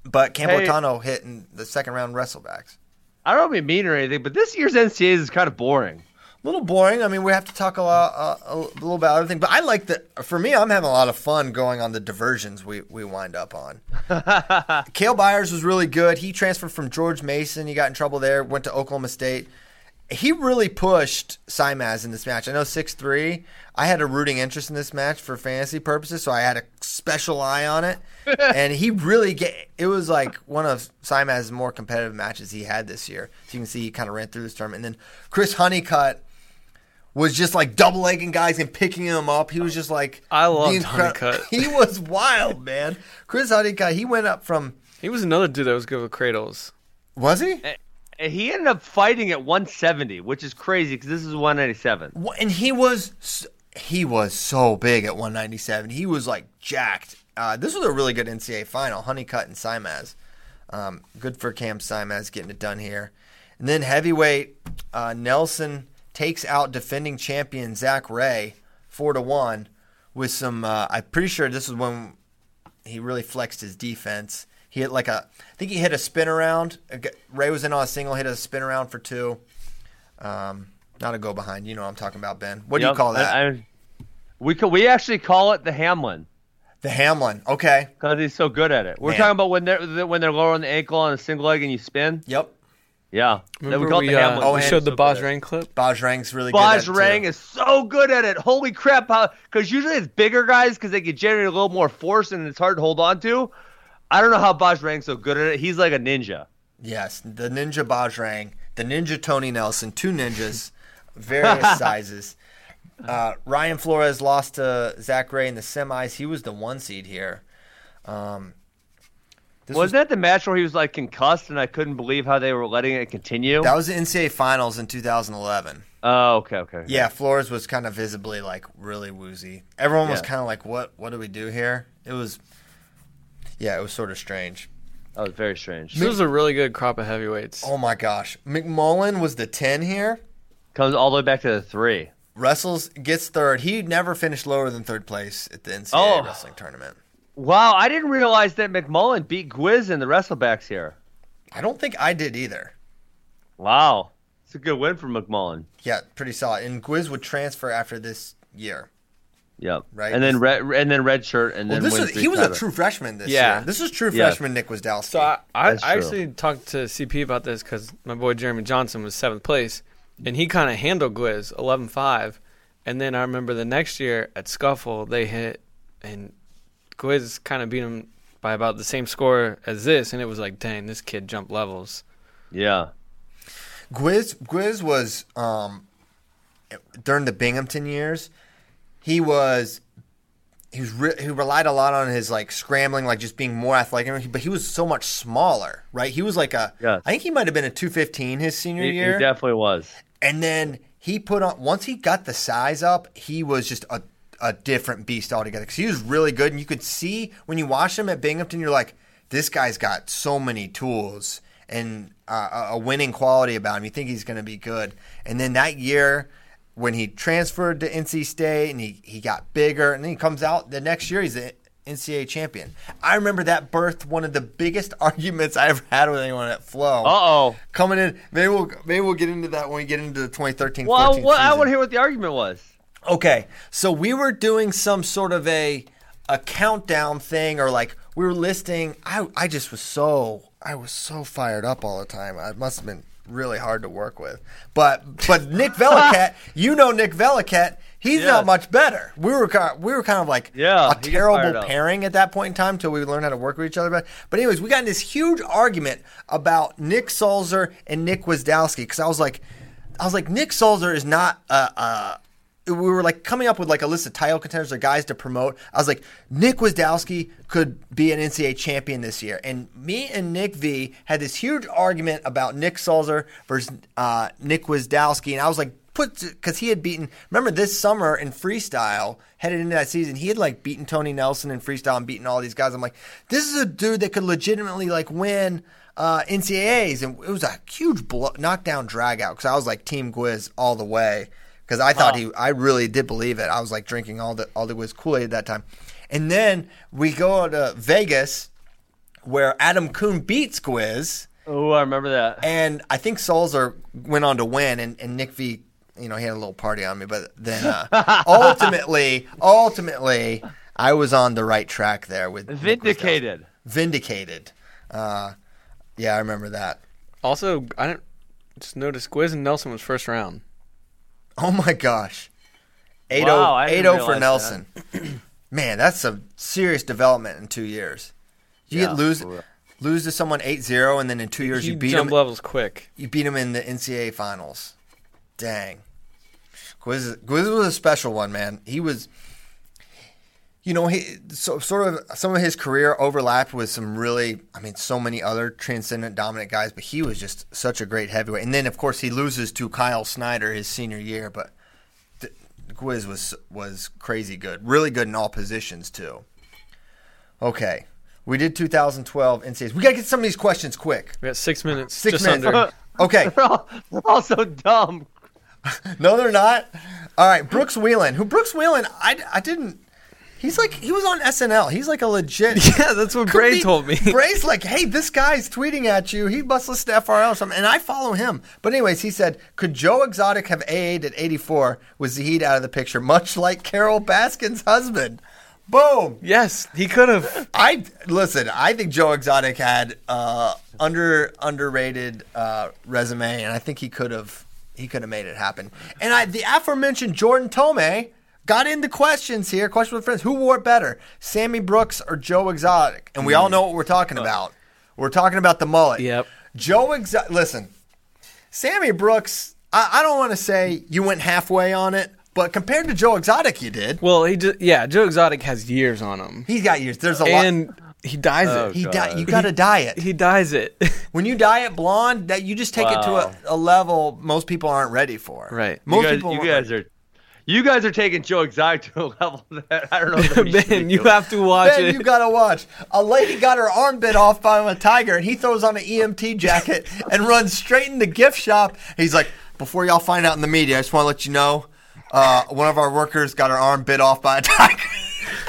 but Campbell-Tano hey, hit in the second round WrestleBacks. I don't mean mean or anything, but this year's N C A A is kind of boring. A little boring. I mean, we have to talk a lot, uh, a little about everything, but I like that. For me, I'm having a lot of fun going on the diversions we, we wind up on. Cale Byers was really good. He transferred from George Mason. He got in trouble there, went to Oklahoma State. He really pushed Symaz in this match. I know six three. I had a rooting interest in this match for fantasy purposes, so I had a special eye on it. And he really get it was like one of Symaz's more competitive matches he had this year. So you can see he kind of ran through this tournament. And then Chris Honeycutt was just like double-legging guys and picking them up. He was just like... I love incre- Honeycutt. He was wild, man. Chris Honeycutt, he went up from... He was another dude that was good with cradles. Was he? He ended up fighting at one seventy, which is crazy because this is one ninety-seven. And he was he was so big at one ninety-seven. He was like jacked. Uh, this was a really good N C A A final, Honeycutt and Symaz. Um, good for Cam Symaz getting it done here. And then heavyweight uh, Nelson takes out defending champion Zach Ray four to one with some uh, – I'm pretty sure this is when he really flexed his defense. He hit like a – I think he hit a spin around. Ray was in on a single, hit a spin around for two. Um, not a go behind. You know what I'm talking about, Ben. What do yep, you call that? I, I, we can, we actually call it the Hamlin. The Hamlin, okay. Because he's so good at it. We're Man. talking about when they're, when they're lower on the ankle on a single leg and you spin? Yep. Yeah. Remember we called we, the Hamlin. Uh, oh, we showed the so Bozrang clip. Bozrang's really Bozrang good at it. Bozrang is so good at it. Holy crap. Because usually it's bigger guys because they can generate a little more force and it's hard to hold on to. I don't know how Bozrang's so good at it. He's like a ninja. Yes, the ninja Bozrang, the ninja Tony Nelson, two ninjas, various sizes. Uh, Ryan Flores lost to Zach Ray in the semis. He was the one seed here. Um Wasn't was, that the match where he was like concussed and I couldn't believe how they were letting it continue? That was the N C A A Finals in two thousand eleven. Oh, okay, okay. okay. Yeah, Flores was kind of visibly like really woozy. Everyone yeah. was kind of like, what What do we do here? It was, yeah, it was sort of strange. That was very strange. This Mc- was a really good crop of heavyweights. Oh, my gosh. McMullen was the ten here. Comes all the way back to the three. Wrestles gets third. He never finished lower than third place at the N C A A oh. wrestling tournament. Wow, I didn't realize that McMullen beat Gwiz in the wrestlebacks here. I don't think I did either. Wow. It's a good win for McMullen. Yeah, pretty solid. And Gwiz would transfer after this year. Yep. Right? And then red and then red shirt and well, then this win is, he was title. a true freshman this yeah. year. This was true yeah. freshman Nick Wisdowski. So I, I, I actually talked to C P about this because my boy Jeremy Johnson was seventh place, and he kind of handled Gwiz eleven five. And then I remember the next year at Scuffle, they hit and Gwiz kind of beat him by about the same score as this, and it was like, dang, this kid jumped levels. Yeah. Gwiz, Gwiz was, um, during the Binghamton years, he was he was re- he relied a lot on his, like, scrambling, like, just being more athletic, but he was so much smaller, right? He was like a yes. – I think he might have been a two fifteen his senior he, year. He definitely was. And then he put on – once he got the size up, he was just a – a different beast altogether because he was really good, and you could see when you watch him at Binghamton, you're like, this guy's got so many tools and uh, a winning quality about him. You think he's going to be good. And then that year when he transferred to N C State and he, he got bigger, and then he comes out the next year, he's the N C A A champion. I remember that birthed one of the biggest arguments I ever had with anyone at Flow. Uh-oh. Coming in, maybe we'll, maybe we'll get into that when we get into the twenty thirteen fourteen well, season. Well, I want to hear what the argument was. Okay, so we were doing some sort of a a countdown thing, or like we were listing. I I just was so I was so fired up all the time. It must have been really hard to work with. But but Nick Velikat, you know Nick Velikat, he's yeah. not much better. We were we were kind of like yeah, a terrible pairing at that point in time until we learned how to work with each other. But but anyways, we got in this huge argument about Nick Sulzer and Nick Wisdowski because I was like I was like Nick Sulzer is not a. a we were like coming up with like a list of title contenders or guys to promote. I was like, Nick Wisdowski could be an N C A A champion this year. And me and Nick V had this huge argument about Nick Sulzer versus uh, Nick Wisdowski. And I was like, put, because he had beaten, remember this summer in freestyle, headed into that season, he had like beaten Tony Nelson in freestyle and beaten all these guys. I'm like, this is a dude that could legitimately like win uh, N C A As. And it was a huge blow, knockdown drag out because I was like Team Gwiz all the way. Because I thought he, I really did believe it. I was like drinking all the all the Wiz Kool-Aid at that time. And then we go to Vegas where Adam Kuhn beats Gwiz. Oh, I remember that. And I think Sulzer went on to win, and, and Nick V, you know, he had a little party on me. But then uh, ultimately, ultimately, I was on the right track there with Vindicated. Vindicated. Uh, yeah, I remember that. Also, I didn't just notice Gwiz and Nelson was first round. Oh, my gosh. eight oh wow, for Nelson. That. Man, that's a serious development in two years. You yeah, get lose lose to someone eight zero, and then in two years you, you beat them. You jump levels quick. You beat them in the N C A A finals. Dang. Quiz, Quiz was a special one, man. He was, you know, he so, sort of some of his career overlapped with some really, I mean, so many other transcendent, dominant guys, but he was just such a great heavyweight. And then, of course, he loses to Kyle Snyder his senior year, but the, the Quiz was was crazy good. Really good in all positions, too. Okay. We did two thousand twelve N C A As. We got to get some of these questions quick. We got six minutes. Six just minutes. Under. Okay. We're all, we're all so dumb. No, they're not. All right, Brooks Wheelan. Who Brooks Whelan, I, I didn't – he's like – he was on S N L. He's like a legit – yeah, that's what Bray be, told me. Bray's like, hey, this guy's tweeting at you. He must listen to F R L or something, and I follow him. But anyways, he said, could Joe Exotic have A A'd at eighty-four with Zahid out of the picture, much like Carol Baskin's husband? Boom. Yes, he could have. I listen, I think Joe Exotic had uh, under underrated uh, resume, and I think he could have he could have made it happen. And I, the aforementioned Jordan Tomei got into questions here. Question with friends: who wore it better, Sammy Brooks or Joe Exotic? And we all know what we're talking about. We're talking about the mullet. Yep. Joe Exotic. Listen, Sammy Brooks. I, I don't want to say you went halfway on it. But compared to Joe Exotic, you did. Well, he just, yeah, Joe Exotic has years on him. He's got years. There's a lot. And he dyes oh, it. He di- you got to dye it. He dyes it. When you dye it blonde, that you just take wow. it to a, a level most people aren't ready for. Right. Most you guys, people. You guys are. You guys are taking Joe Exotic to a level that I don't know. Ben, you have to watch ben, it. Ben, you got to watch. A lady got her arm bit off by a tiger, and he throws on an E M T jacket and runs straight in the gift shop. He's like, before y'all find out in the media, I just want to let you know. Uh, one of our workers got her arm bit off by a tiger.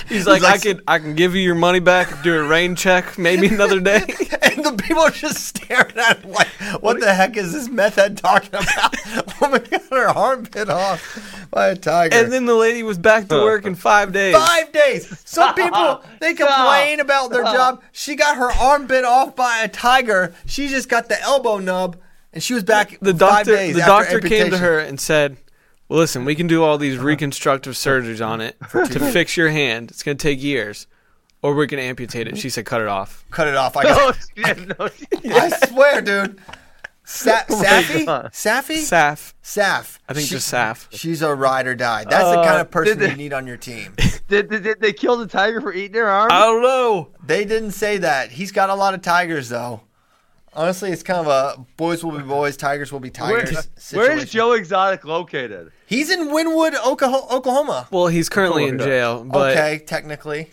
He's like, He's like I could, I can give you your money back, do a rain check, maybe another day. And the people are just staring at him like, what, what the heck is this meth head talking about? Woman got her arm bit off by a tiger. And then the lady was back to work in five days. Five days. Some people, they complain about their job. She got her arm bit off by a tiger. She just got the elbow nub, and she was back the doctor, five days The doctor amputation. Came to her and said, well, listen, we can do all these reconstructive surgeries on it to fix your hand. It's going to take years. Or we're going to amputate it. She said, cut it off. Cut it off. I, got, no, I, no, I swear, dude. Sa- oh Safi? Safi? Saf. Saf. I think she, just Saf. She's a ride or die. That's uh, the kind of person they, you need on your team. Did, did, did they kill the tiger for eating their arm? I don't know. They didn't say that. He's got a lot of tigers, though. Honestly, it's kind of a boys will be boys, tigers will be tigers where, situation. Where is Joe Exotic located? He's in Wynwood, Oklahoma. Well, he's currently Oklahoma. in jail. But... Okay, technically.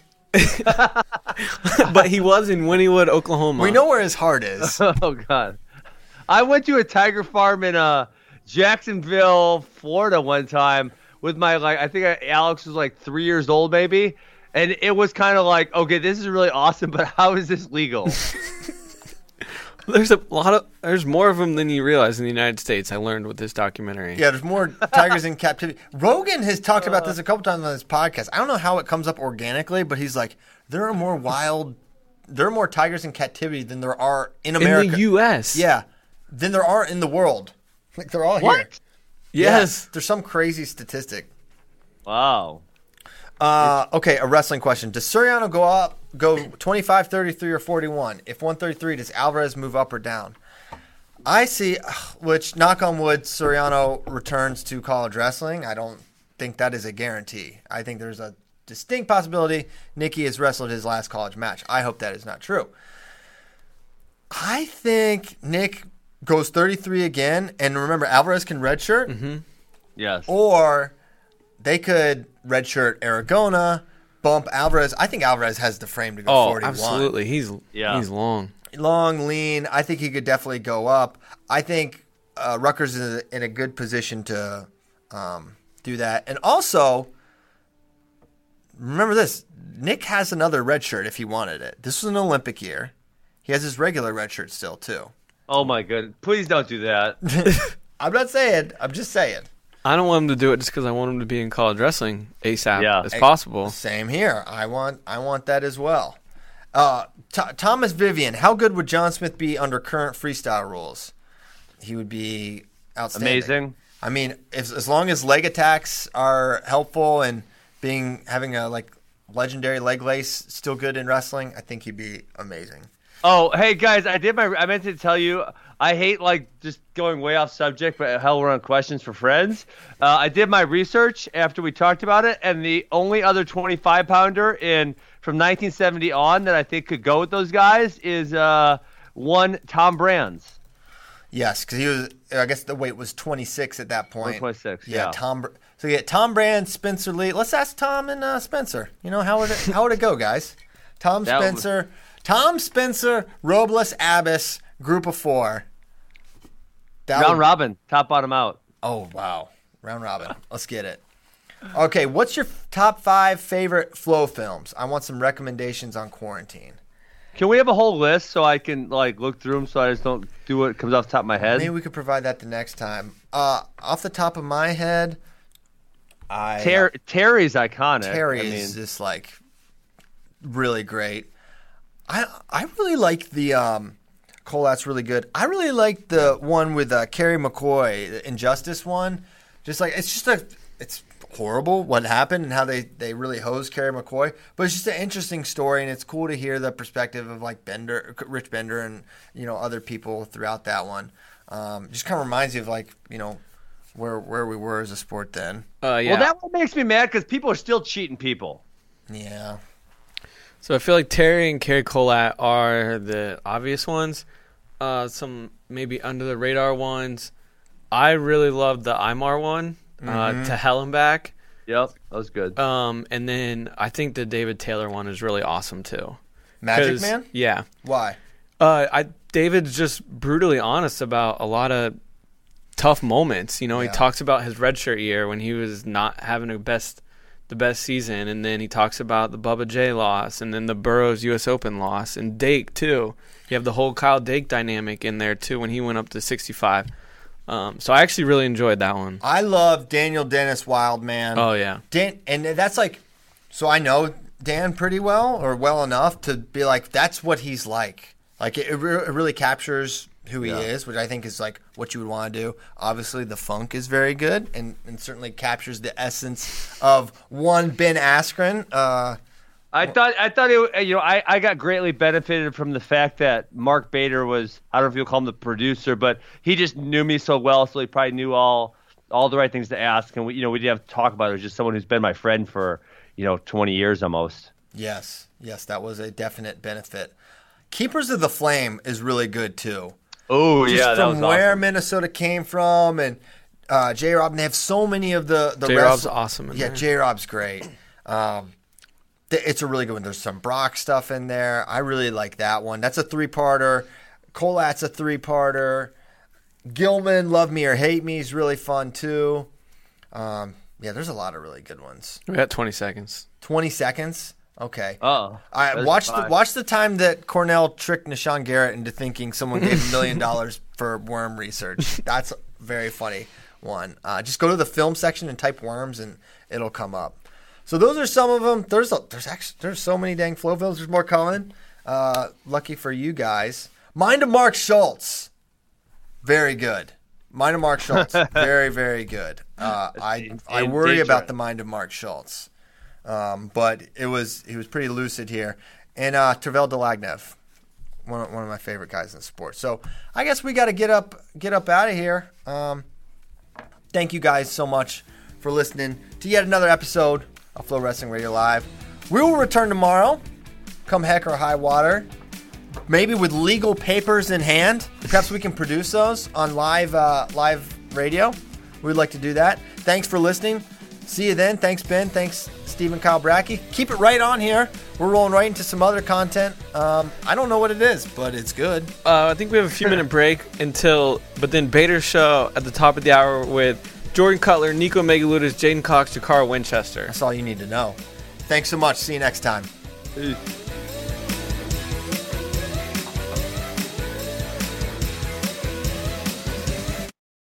But he was in Wynwood, Oklahoma. We know where his heart is. Oh, God. I went to a tiger farm in uh, Jacksonville, Florida one time with my, like, I think I, Alex was like three years old maybe. And it was kind of like, okay, this is really awesome, but how is this legal? There's a lot of there's more of them than you realize in the United States. I learned with this documentary. Yeah, there's more tigers in captivity. Rogan has talked about this a couple times on his podcast. I don't know how it comes up organically, but he's like, there are more wild, there are more tigers in captivity than there are in America, in the U S. Yeah, than there are in the world. Like they're all what? here. Yes, yeah, there's some crazy statistic. Wow. Uh, okay, a wrestling question. Does Suriano go up, go twenty-five, thirty-three, or forty-one? If one thirty-three, does Alvarez move up or down? I see, which, knock on wood, Suriano returns to college wrestling. I don't think that is a guarantee. I think there's a distinct possibility Nikki has wrestled his last college match. I hope that is not true. I think Nick goes thirty-three again, and remember, Alvarez can redshirt. Mm-hmm. Yes. Or they could redshirt Aragona, bump Alvarez. I think Alvarez has the frame to go oh, forty-one. Oh, absolutely. He's yeah. he's long. Long, lean. I think he could definitely go up. I think uh, Rutgers is in a good position to um, do that. And also, remember this. Nick has another redshirt if he wanted it. This was an Olympic year. He has his regular redshirt still, too. Oh, my goodness. Please don't do that. I'm not saying. I'm just saying. I don't want him to do it just because I want him to be in college wrestling ASAP yeah. as possible. Same here. I want I want that as well. Uh, T- Thomas Vivian, how good would John Smith be under current freestyle rules? He would be outstanding. Amazing. I mean, if, as long as leg attacks are helpful and being having a like legendary leg lace, still good in wrestling, I think he'd be amazing. Oh, hey guys, I did my. I meant to tell you, I hate like just going way off subject, but hell, we're on Questions for Friends. Uh, I did my research after we talked about it, and the only other twenty-five pounder in from nineteen seventy on that I think could go with those guys is uh, one Tom Brands. Yes, because he was. I guess the weight was twenty-six at that point. twenty-six. Yeah, yeah. Tom. So yeah, Tom Brands, Spencer Lee. Let's ask Tom and uh, Spencer. You know how would it, how would it go, guys? Tom that Spencer. Was- Tom Spencer, Robles, Abbas, group of four. That Round would... robin, top bottom out. Oh, wow. Round robin. Let's get it. Okay, what's your top five favorite Flow films? I want some recommendations on quarantine. Can we have a whole list so I can like look through them so I just don't do what comes off the top of my head? Maybe we could provide that the next time. Uh, off the top of my head, I... Ter- Terry's iconic. Terry I mean... is just like really great. I I really like the um, Cole, that's really good. I really like the one with uh, Kerry McCoy, the Injustice one. Just like it's just a it's horrible what happened and how they, they really hosed Kerry McCoy, but it's just an interesting story and it's cool to hear the perspective of like Bender, Rich Bender, and you know other people throughout that one. Um, just kind of reminds you of like you know where where we were as a sport then. Uh, yeah. Well, that one makes me mad because people are still cheating people. Yeah. So I feel like Terry and Kerry Collat are the obvious ones. Uh, some maybe under the radar ones. I really loved the Imar one, mm-hmm. uh, To Hell and Back. Yep, that was good. Um, and then I think the David Taylor one is really awesome too. Magic Man? Yeah. Why? Uh, I David's just brutally honest about a lot of tough moments. You know, yeah. He talks about his redshirt year when he was not having the best. The best season, and then he talks about the Bubba J loss, and then the Burroughs U S Open loss, and Dake too. You have the whole Kyle Dake dynamic in there too when he went up to sixty-five. Um, so I actually really enjoyed that one. I love Daniel Dennis Wildman. Oh yeah, Dan, and that's like, so I know Dan pretty well or well enough to be like, that's what he's like. Like it, it really captures who he yeah. is, which I think is like what you would want to do. Obviously, the funk is very good and, and certainly captures the essence of one Ben Askren. Uh, I thought I thought it, you know I, I got greatly benefited from the fact that Mark Bader was, I don't know if you'll call him the producer, but he just knew me so well, so he probably knew all all the right things to ask, and we you know we didn't have to talk about it. It was just someone who's been my friend for you know twenty years almost. Yes, yes, that was a definite benefit. Keepers of the Flame is really good too. Oh yeah, that was awesome. Just from where Minnesota came from, and uh, J. Rob, and they have so many of the the J. Rob's awesome. Yeah, J. Rob's great. Um, th- it's a really good one. There's some Brock stuff in there. I really like that one. That's a three-parter. Colat's a three-parter. Gilman, Love Me or Hate Me is really fun too. Um, yeah, there's a lot of really good ones. We got twenty seconds. twenty seconds. Okay. Oh. I right, watch the watch the time that Cornell tricked Nishon Garrett into thinking someone gave a million dollars for worm research. That's a very funny one. Uh, just go to the film section and type worms, and it'll come up. So those are some of them. There's a, there's actually there's so many dang flow films. There's more coming. Uh, lucky for you guys. Mind of Mark Schultz, very good. Mind of Mark Schultz, very very good. Uh, I in, in I worry danger. about the Mind of Mark Schultz. Um, but it was he was pretty lucid here. And uh, Pavel Delagnev, one of, one of my favorite guys in the sport. So I guess we got to get up get up out of here. Um, thank you guys so much for listening to yet another episode of Flow Wrestling Radio Live. We will return tomorrow, come heck or high water, maybe with legal papers in hand. Perhaps we can produce those on live uh, live radio. We'd like to do that. Thanks for listening. See you then. Thanks, Ben. Thanks, Stephen Kalbracki. Keep it right on here. We're rolling right into some other content. Um, I don't know what it is, but it's good. Uh, I think we have a few minute break until, but then Bader's show at the top of the hour with Jordan Cutler, Nico Megalutis, Jaden Cox, Jakara Winchester. That's all you need to know. Thanks so much. See you next time. Peace.